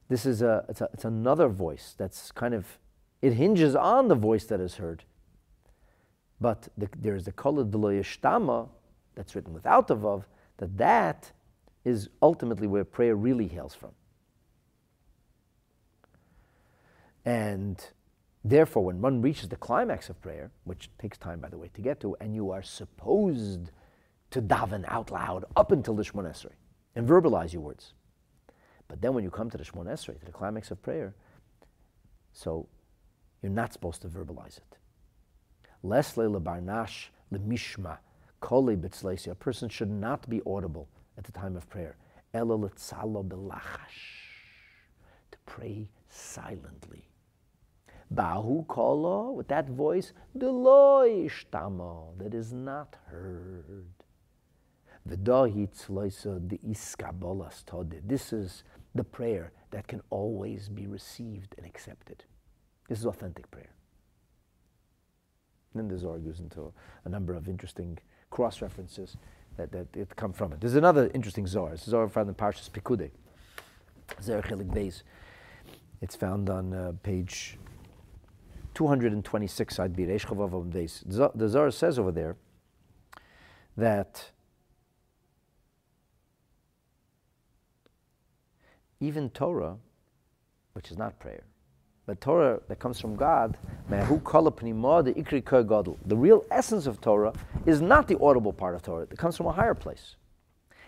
this is a it's, a, it's another voice that's kind of, it hinges on the voice that is heard. But the, there is the kol d'lo yishtama that's written without the vav, that that is ultimately where prayer really hails from. And therefore, when one reaches the climax of prayer, which takes time, by the way, to get to, and you are supposed to daven out loud up until the Shmoneh Esrei and verbalize your words. But then when you come to the Shmoneh Esrei, to the climax of prayer, so you're not supposed to verbalize it. Lesle lebarnash lemishma koli b'tzleisi. A person should not be audible at the time of prayer. Ela letzalo belachash. To pray silently. Bahu kolo, with that voice, d'lo yishtama, that is not heard. V'dahi tzloisa de'iskabolas todeh. This is the prayer that can always be received and accepted. This is authentic prayer. And then the Zohar goes into a number of interesting cross-references that, that, that come from it. There's another interesting Zohar. This is Zohar found in Parshas Pikudei, Zohar Chelik Beis. It's found on uh, page two hundred twenty-six, I'd be Reish Chavav Am Beis. The Zohar says over there that even Torah, which is not prayer, but Torah that comes from God, the real essence of Torah is not the audible part of Torah. It comes from a higher place.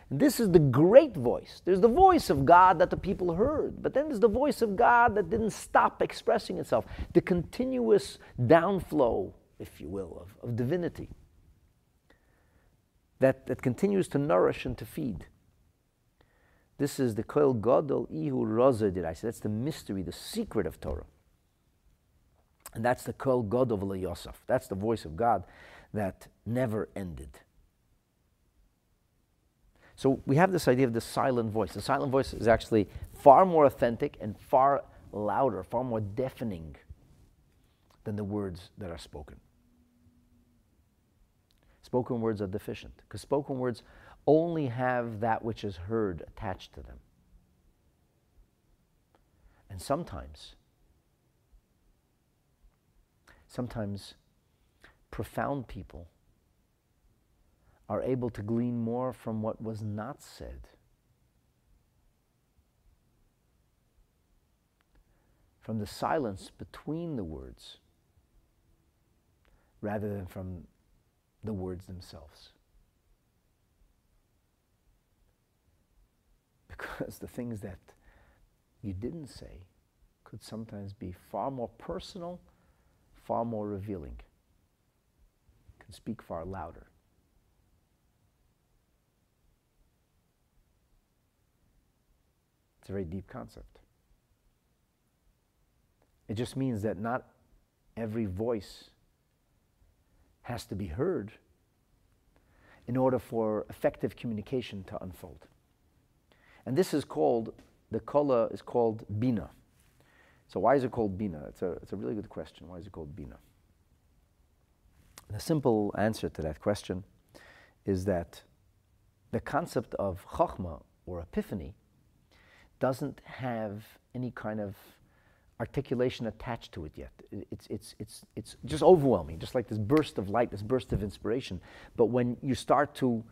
This is the great voice. There's the voice of God that the people heard, but then there's the voice of God that didn't stop expressing itself. The continuous downflow, if you will, of, of divinity. that, that continues to nourish and to feed. This is the Kol Godel Ihu Rozer did I say. That's the mystery, the secret of Torah. And that's the Kol Godel V'le Yosef. That's the voice of God that never ended. So we have this idea of the silent voice. The silent voice is actually far more authentic and far louder, far more deafening than the words that are spoken. Spoken words are deficient because spoken words only have that which is heard attached to them. And sometimes, sometimes profound people are able to glean more from what was not said, from the silence between the words, rather than from the words themselves. Because the things that you didn't say could sometimes be far more personal, far more revealing, can speak far louder. It's a very deep concept. It just means that not every voice has to be heard in order for effective communication to unfold. And this is called, the kola is called Bina. So why is it called Bina? It's a, it's a really good question. Why is it called Bina? The simple answer to that question is that the concept of chokhmah or epiphany doesn't have any kind of articulation attached to it yet. It's, it's, it's, it's just overwhelming, just like this burst of light, this burst of inspiration. But when you start to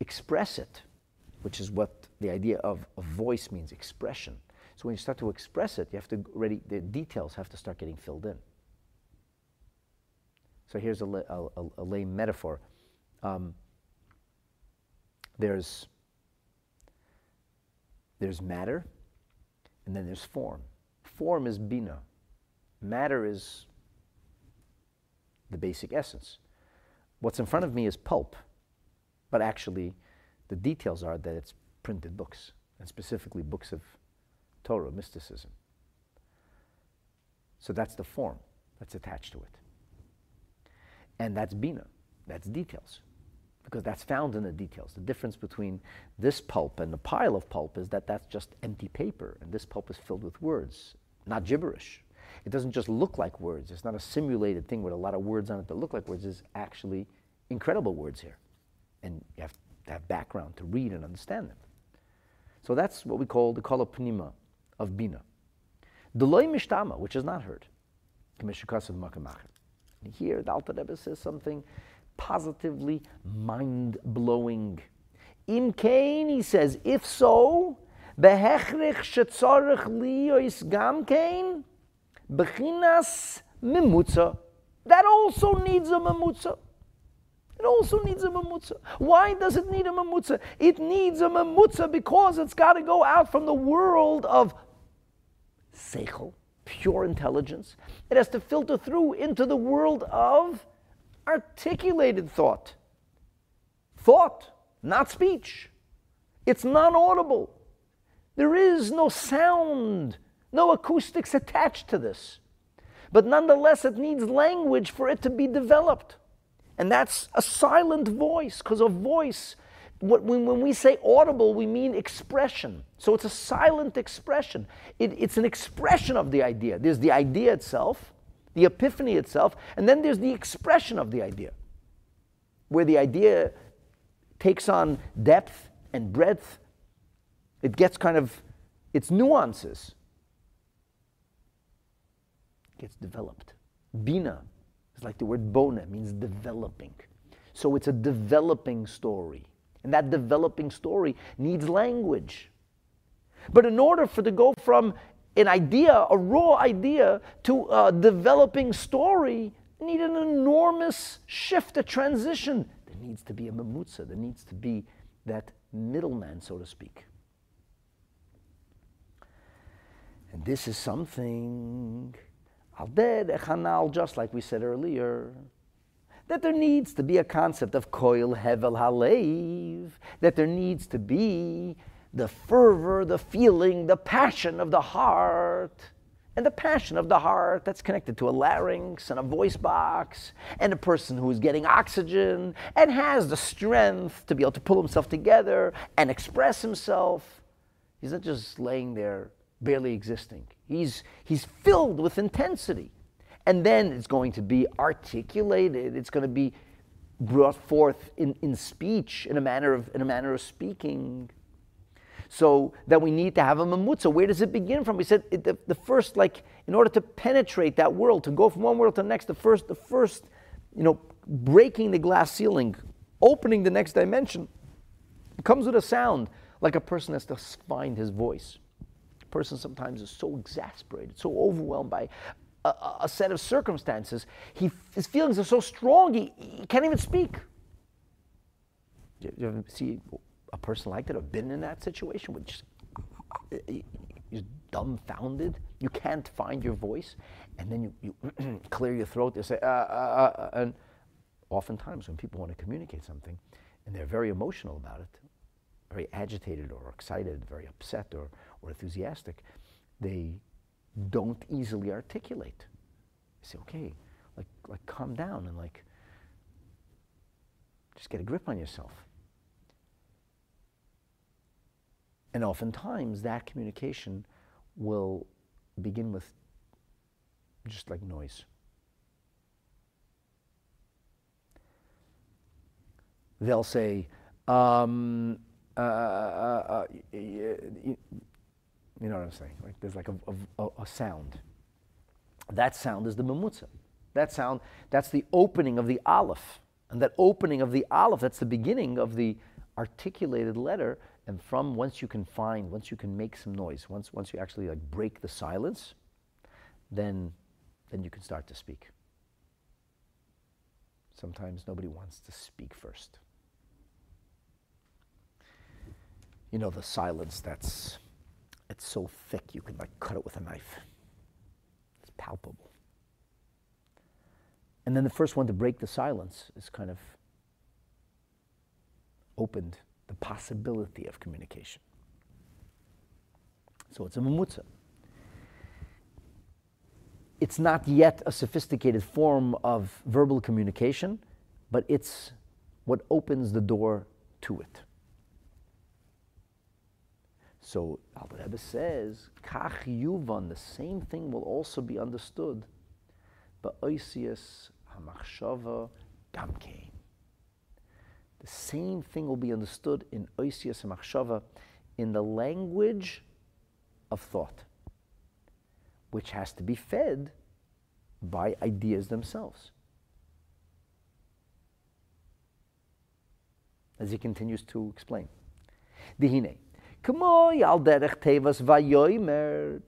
express it, which is what the idea of, of voice means, expression. So when you start to express it, you have to already, the details have to start getting filled in. So here's a, a, a lay metaphor. Um, there's, there's matter, and then there's form. Form is Bina. Matter is the basic essence. What's in front of me is pulp, but actually the details are that it's printed books, and specifically books of Torah, mysticism. So that's the form that's attached to it. And that's Bina, that's details, because that's found in the details. The difference between this pulp and the pile of pulp is that that's just empty paper, and this pulp is filled with words, not gibberish. It doesn't just look like words. It's not a simulated thing with a lot of words on it that look like words. It's actually incredible words here. And you have to have background to read and understand them. So that's what we call the kol pnimi of Bina. D'loi mishtama, which is not heard. And here the Alter Rebbe says something positively mind-blowing. Im kain, he says, if so, Behechrich shetzorich liyois gam kain, bechinas memutza. That also needs a memutza. It also needs a memutza. Why does it need a memutza? It needs a memutza because it's got to go out from the world of seichel, pure intelligence. It has to filter through into the world of articulated thought. Thought, not speech. It's non-audible. There is no sound, no acoustics attached to this. But nonetheless, it needs language for it to be developed. And that's a silent voice, because a voice, what, when, when we say audible, we mean expression. So it's a silent expression. It, it's an expression of the idea. There's the idea itself, the epiphany itself, and then there's the expression of the idea, where the idea takes on depth and breadth. It gets kind of its nuances. It gets developed. Bina is like the word bona, means developing. So it's a developing story. And that developing story needs language. But in order for it to go from an idea, a raw idea, to a developing story, need an enormous shift, a transition. There needs to be a memutza. There needs to be that middleman, so to speak. And this is something, al-ded echanal, just like we said earlier, that there needs to be a concept of koil hevel halev, that there needs to be the fervor, the feeling, the passion of the heart. And the passion of the heart, that's connected to a larynx and a voice box and a person who is getting oxygen and has the strength to be able to pull himself together and express himself. He's not just laying there barely existing. He's, he's filled with intensity. And then it's going to be articulated. It's going to be brought forth in, in speech, in a manner of, in a manner of speaking. So that we need to have a memutza. Where does it begin from? We said it, the, the first, like, in order to penetrate that world, to go from one world to the next, the first, the first, you know, breaking the glass ceiling, opening the next dimension, comes with a sound, like a person has to find his voice. A person sometimes is so exasperated, so overwhelmed by a, a set of circumstances. He, his feelings are so strong, he, he can't even speak. You, you ever see a person like that, have been in that situation, which is dumbfounded. You can't find your voice, and then you, you clear your throat. They say, uh, uh, uh, and oftentimes when people want to communicate something, and they're very emotional about it, very agitated or excited, very upset or, or enthusiastic, they don't easily articulate. They say, okay, like, like calm down and like, just get a grip on yourself. And oftentimes, that communication will begin with just like noise. They'll say, um, uh, uh, uh, you, you know what I'm saying? Like there's like a, a, a sound. That sound is the memutza. That sound, that's the opening of the aleph. And that opening of the aleph, that's the beginning of the articulated letter. And from once you can find, once you can make some noise, once once you actually like break the silence, then then you can start to speak. Sometimes nobody wants to speak first. You know the silence that's it's so thick you can like cut it with a knife. It's palpable. And then the first one to break the silence is kind of opened. The possibility of communication. So it's a memutza. It's not yet a sophisticated form of verbal communication, but it's what opens the door to it. So Alter Rebbe says, Kach Yuvan, the same thing will also be understood. Ba'oisias hamachshava gamkein. The same thing will be understood in Oisias and Machshava, in the language of thought, which has to be fed by ideas themselves. As he continues to explain. Dihine.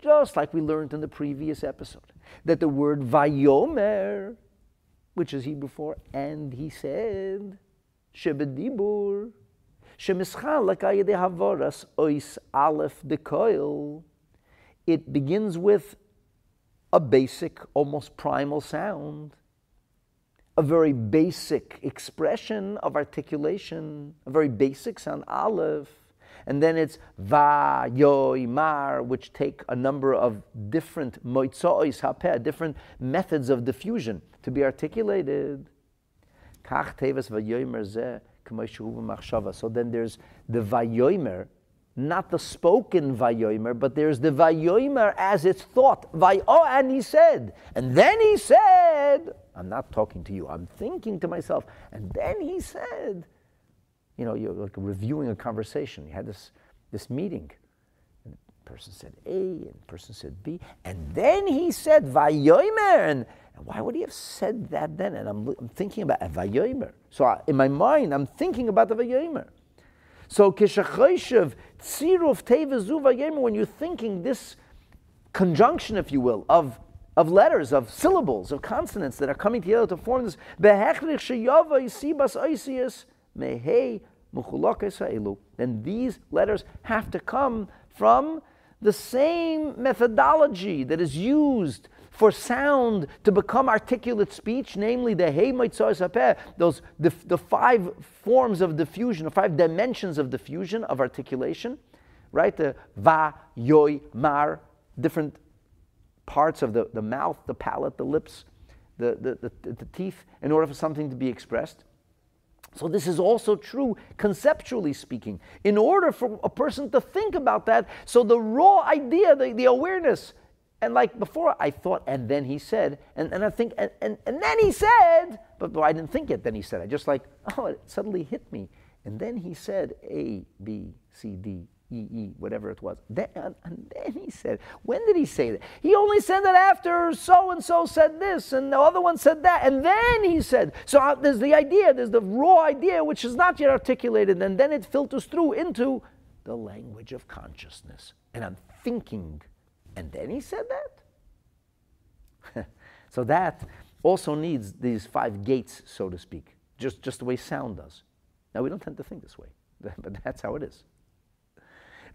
Just like we learned in the previous episode, that the word vayomer, which is Hebrew for, and he said, Shebedibur, Shemishalakayede Havoras, Ois Aleph de Koil. It begins with a basic, almost primal sound, a very basic expression of articulation, a very basic sound, Aleph. And then it's Va, Yoy, Mar, which take a number of different Moitzois Hapeh, different methods of diffusion to be articulated. So then there's the vayomer, not the spoken vayomer, but there's the vayomer as it's thought. Vayo, and he said, and then he said, I'm not talking to you, I'm thinking to myself. And then he said, you know, you're like reviewing a conversation. You had this, this meeting. And the person said A, and the person said B. And then he said vayomer, and why would he have said that then? And I'm, I'm thinking about a vayomer. So I, in my mind, I'm thinking about the vayomer. So kishachoyshev tziruf tevezu vayomer. When you're thinking this conjunction, if you will, of of letters, of syllables, of consonants that are coming together to form this behechrich sheyava yisibas oisius mehei muchulakes ha'ilu. Then these letters have to come from the same methodology that is used for sound to become articulate speech, namely the Hei Moitzor Sapeh, those the, the five forms of diffusion, the five dimensions of diffusion of articulation, right? The Va, Yoi, Mar, different parts of the, the mouth, the palate, the lips, the, the, the, the teeth, in order for something to be expressed. So this is also true, conceptually speaking. In order for a person to think about that, so the raw idea, the, the awareness, and like before I thought, and then he said, and, and I think, and, and, and then he said, but well, I didn't think it, then he said. I just like, oh, it suddenly hit me. And then he said A, B, C, D, E, E, whatever it was. Then, and then he said, when did he say that? He only said that after so-and-so said this, and the other one said that, and then he said. So uh, there's the idea, there's the raw idea, which is not yet articulated, and then it filters through into the language of consciousness. And I'm thinking, and then he said that? So that also needs these five gates, so to speak, just, just the way sound does. Now, we don't tend to think this way, but that's how it is.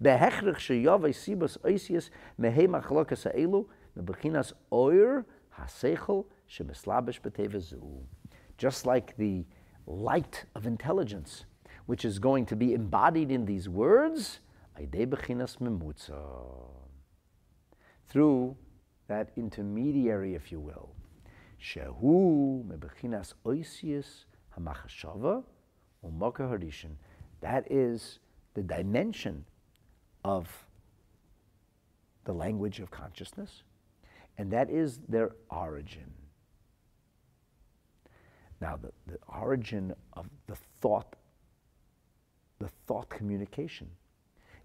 Behechrich sheyavei sibas oisius mehei machlokas ha'elu mebechinas oir haseichel shemeslabish b'tevezu. Just like the light of intelligence, which is going to be embodied in these words, aidei bechinas memutza, through that intermediary, if you will, shehu mebechinas oisius hamachshava u'mokar harishin. That is the dimension of the language of consciousness, and that is their origin. Now, the, the origin of the thought, the thought communication,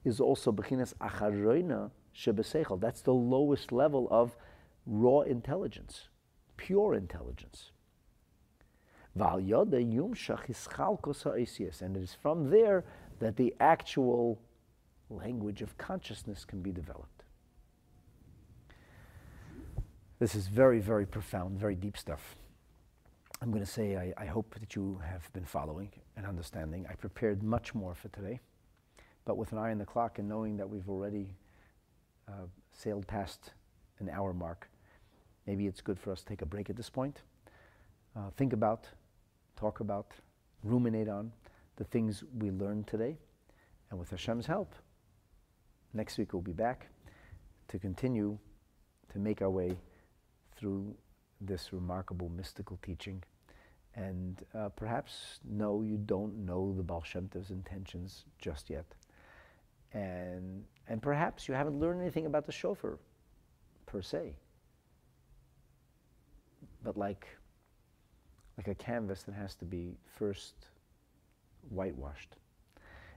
is also bechinas acharoina shebeseichel. That's the lowest level of raw intelligence, pure intelligence. Val yoda yumshach hischalkos ha'esius, and it is from there that the actual language of consciousness can be developed. This is very, very profound, very deep stuff. I'm going to say I, I hope that you have been following and understanding. I prepared much more for today, but with an eye on the clock and knowing that we've already uh, sailed past an hour mark, maybe it's good for us to take a break at this point. Uh, think about, talk about, ruminate on the things we learned today, and with Hashem's help, next week we'll be back to continue to make our way through this remarkable mystical teaching. And uh, perhaps, no, you don't know the Baal Shem Tov's intentions just yet. And, and perhaps you haven't learned anything about the shofar, per se. But like, like a canvas that has to be first whitewashed.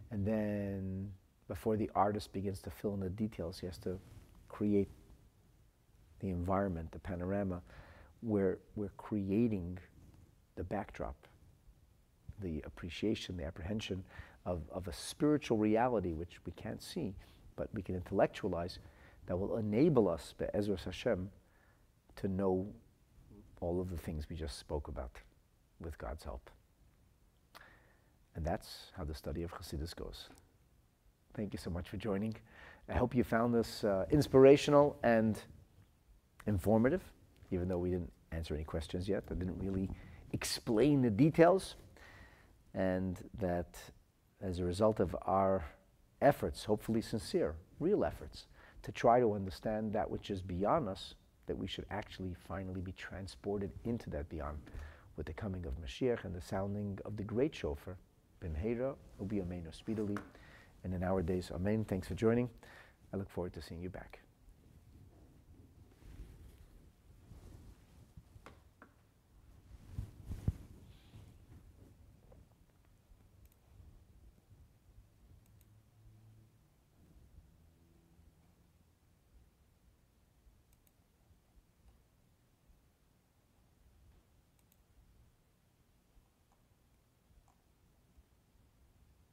And then, before the artist begins to fill in the details, he has to create the environment, the panorama, where we're creating the backdrop, the appreciation, the apprehension of, of a spiritual reality, which we can't see, but we can intellectualize, that will enable us, be'ezras Hashem, to know all of the things we just spoke about, with God's help. And that's how the study of Hasidus goes. Thank you so much for joining. I hope you found this uh, inspirational and informative, even though we didn't answer any questions yet. I didn't really explain the details. And that as a result of our efforts, hopefully sincere, real efforts, to try to understand that which is beyond us, that we should actually finally be transported into that beyond with the coming of Mashiach and the sounding of the great shofar. Bimheira, ubi amenu speedily, and in our days, amen. Thanks for joining. I look forward to seeing you back.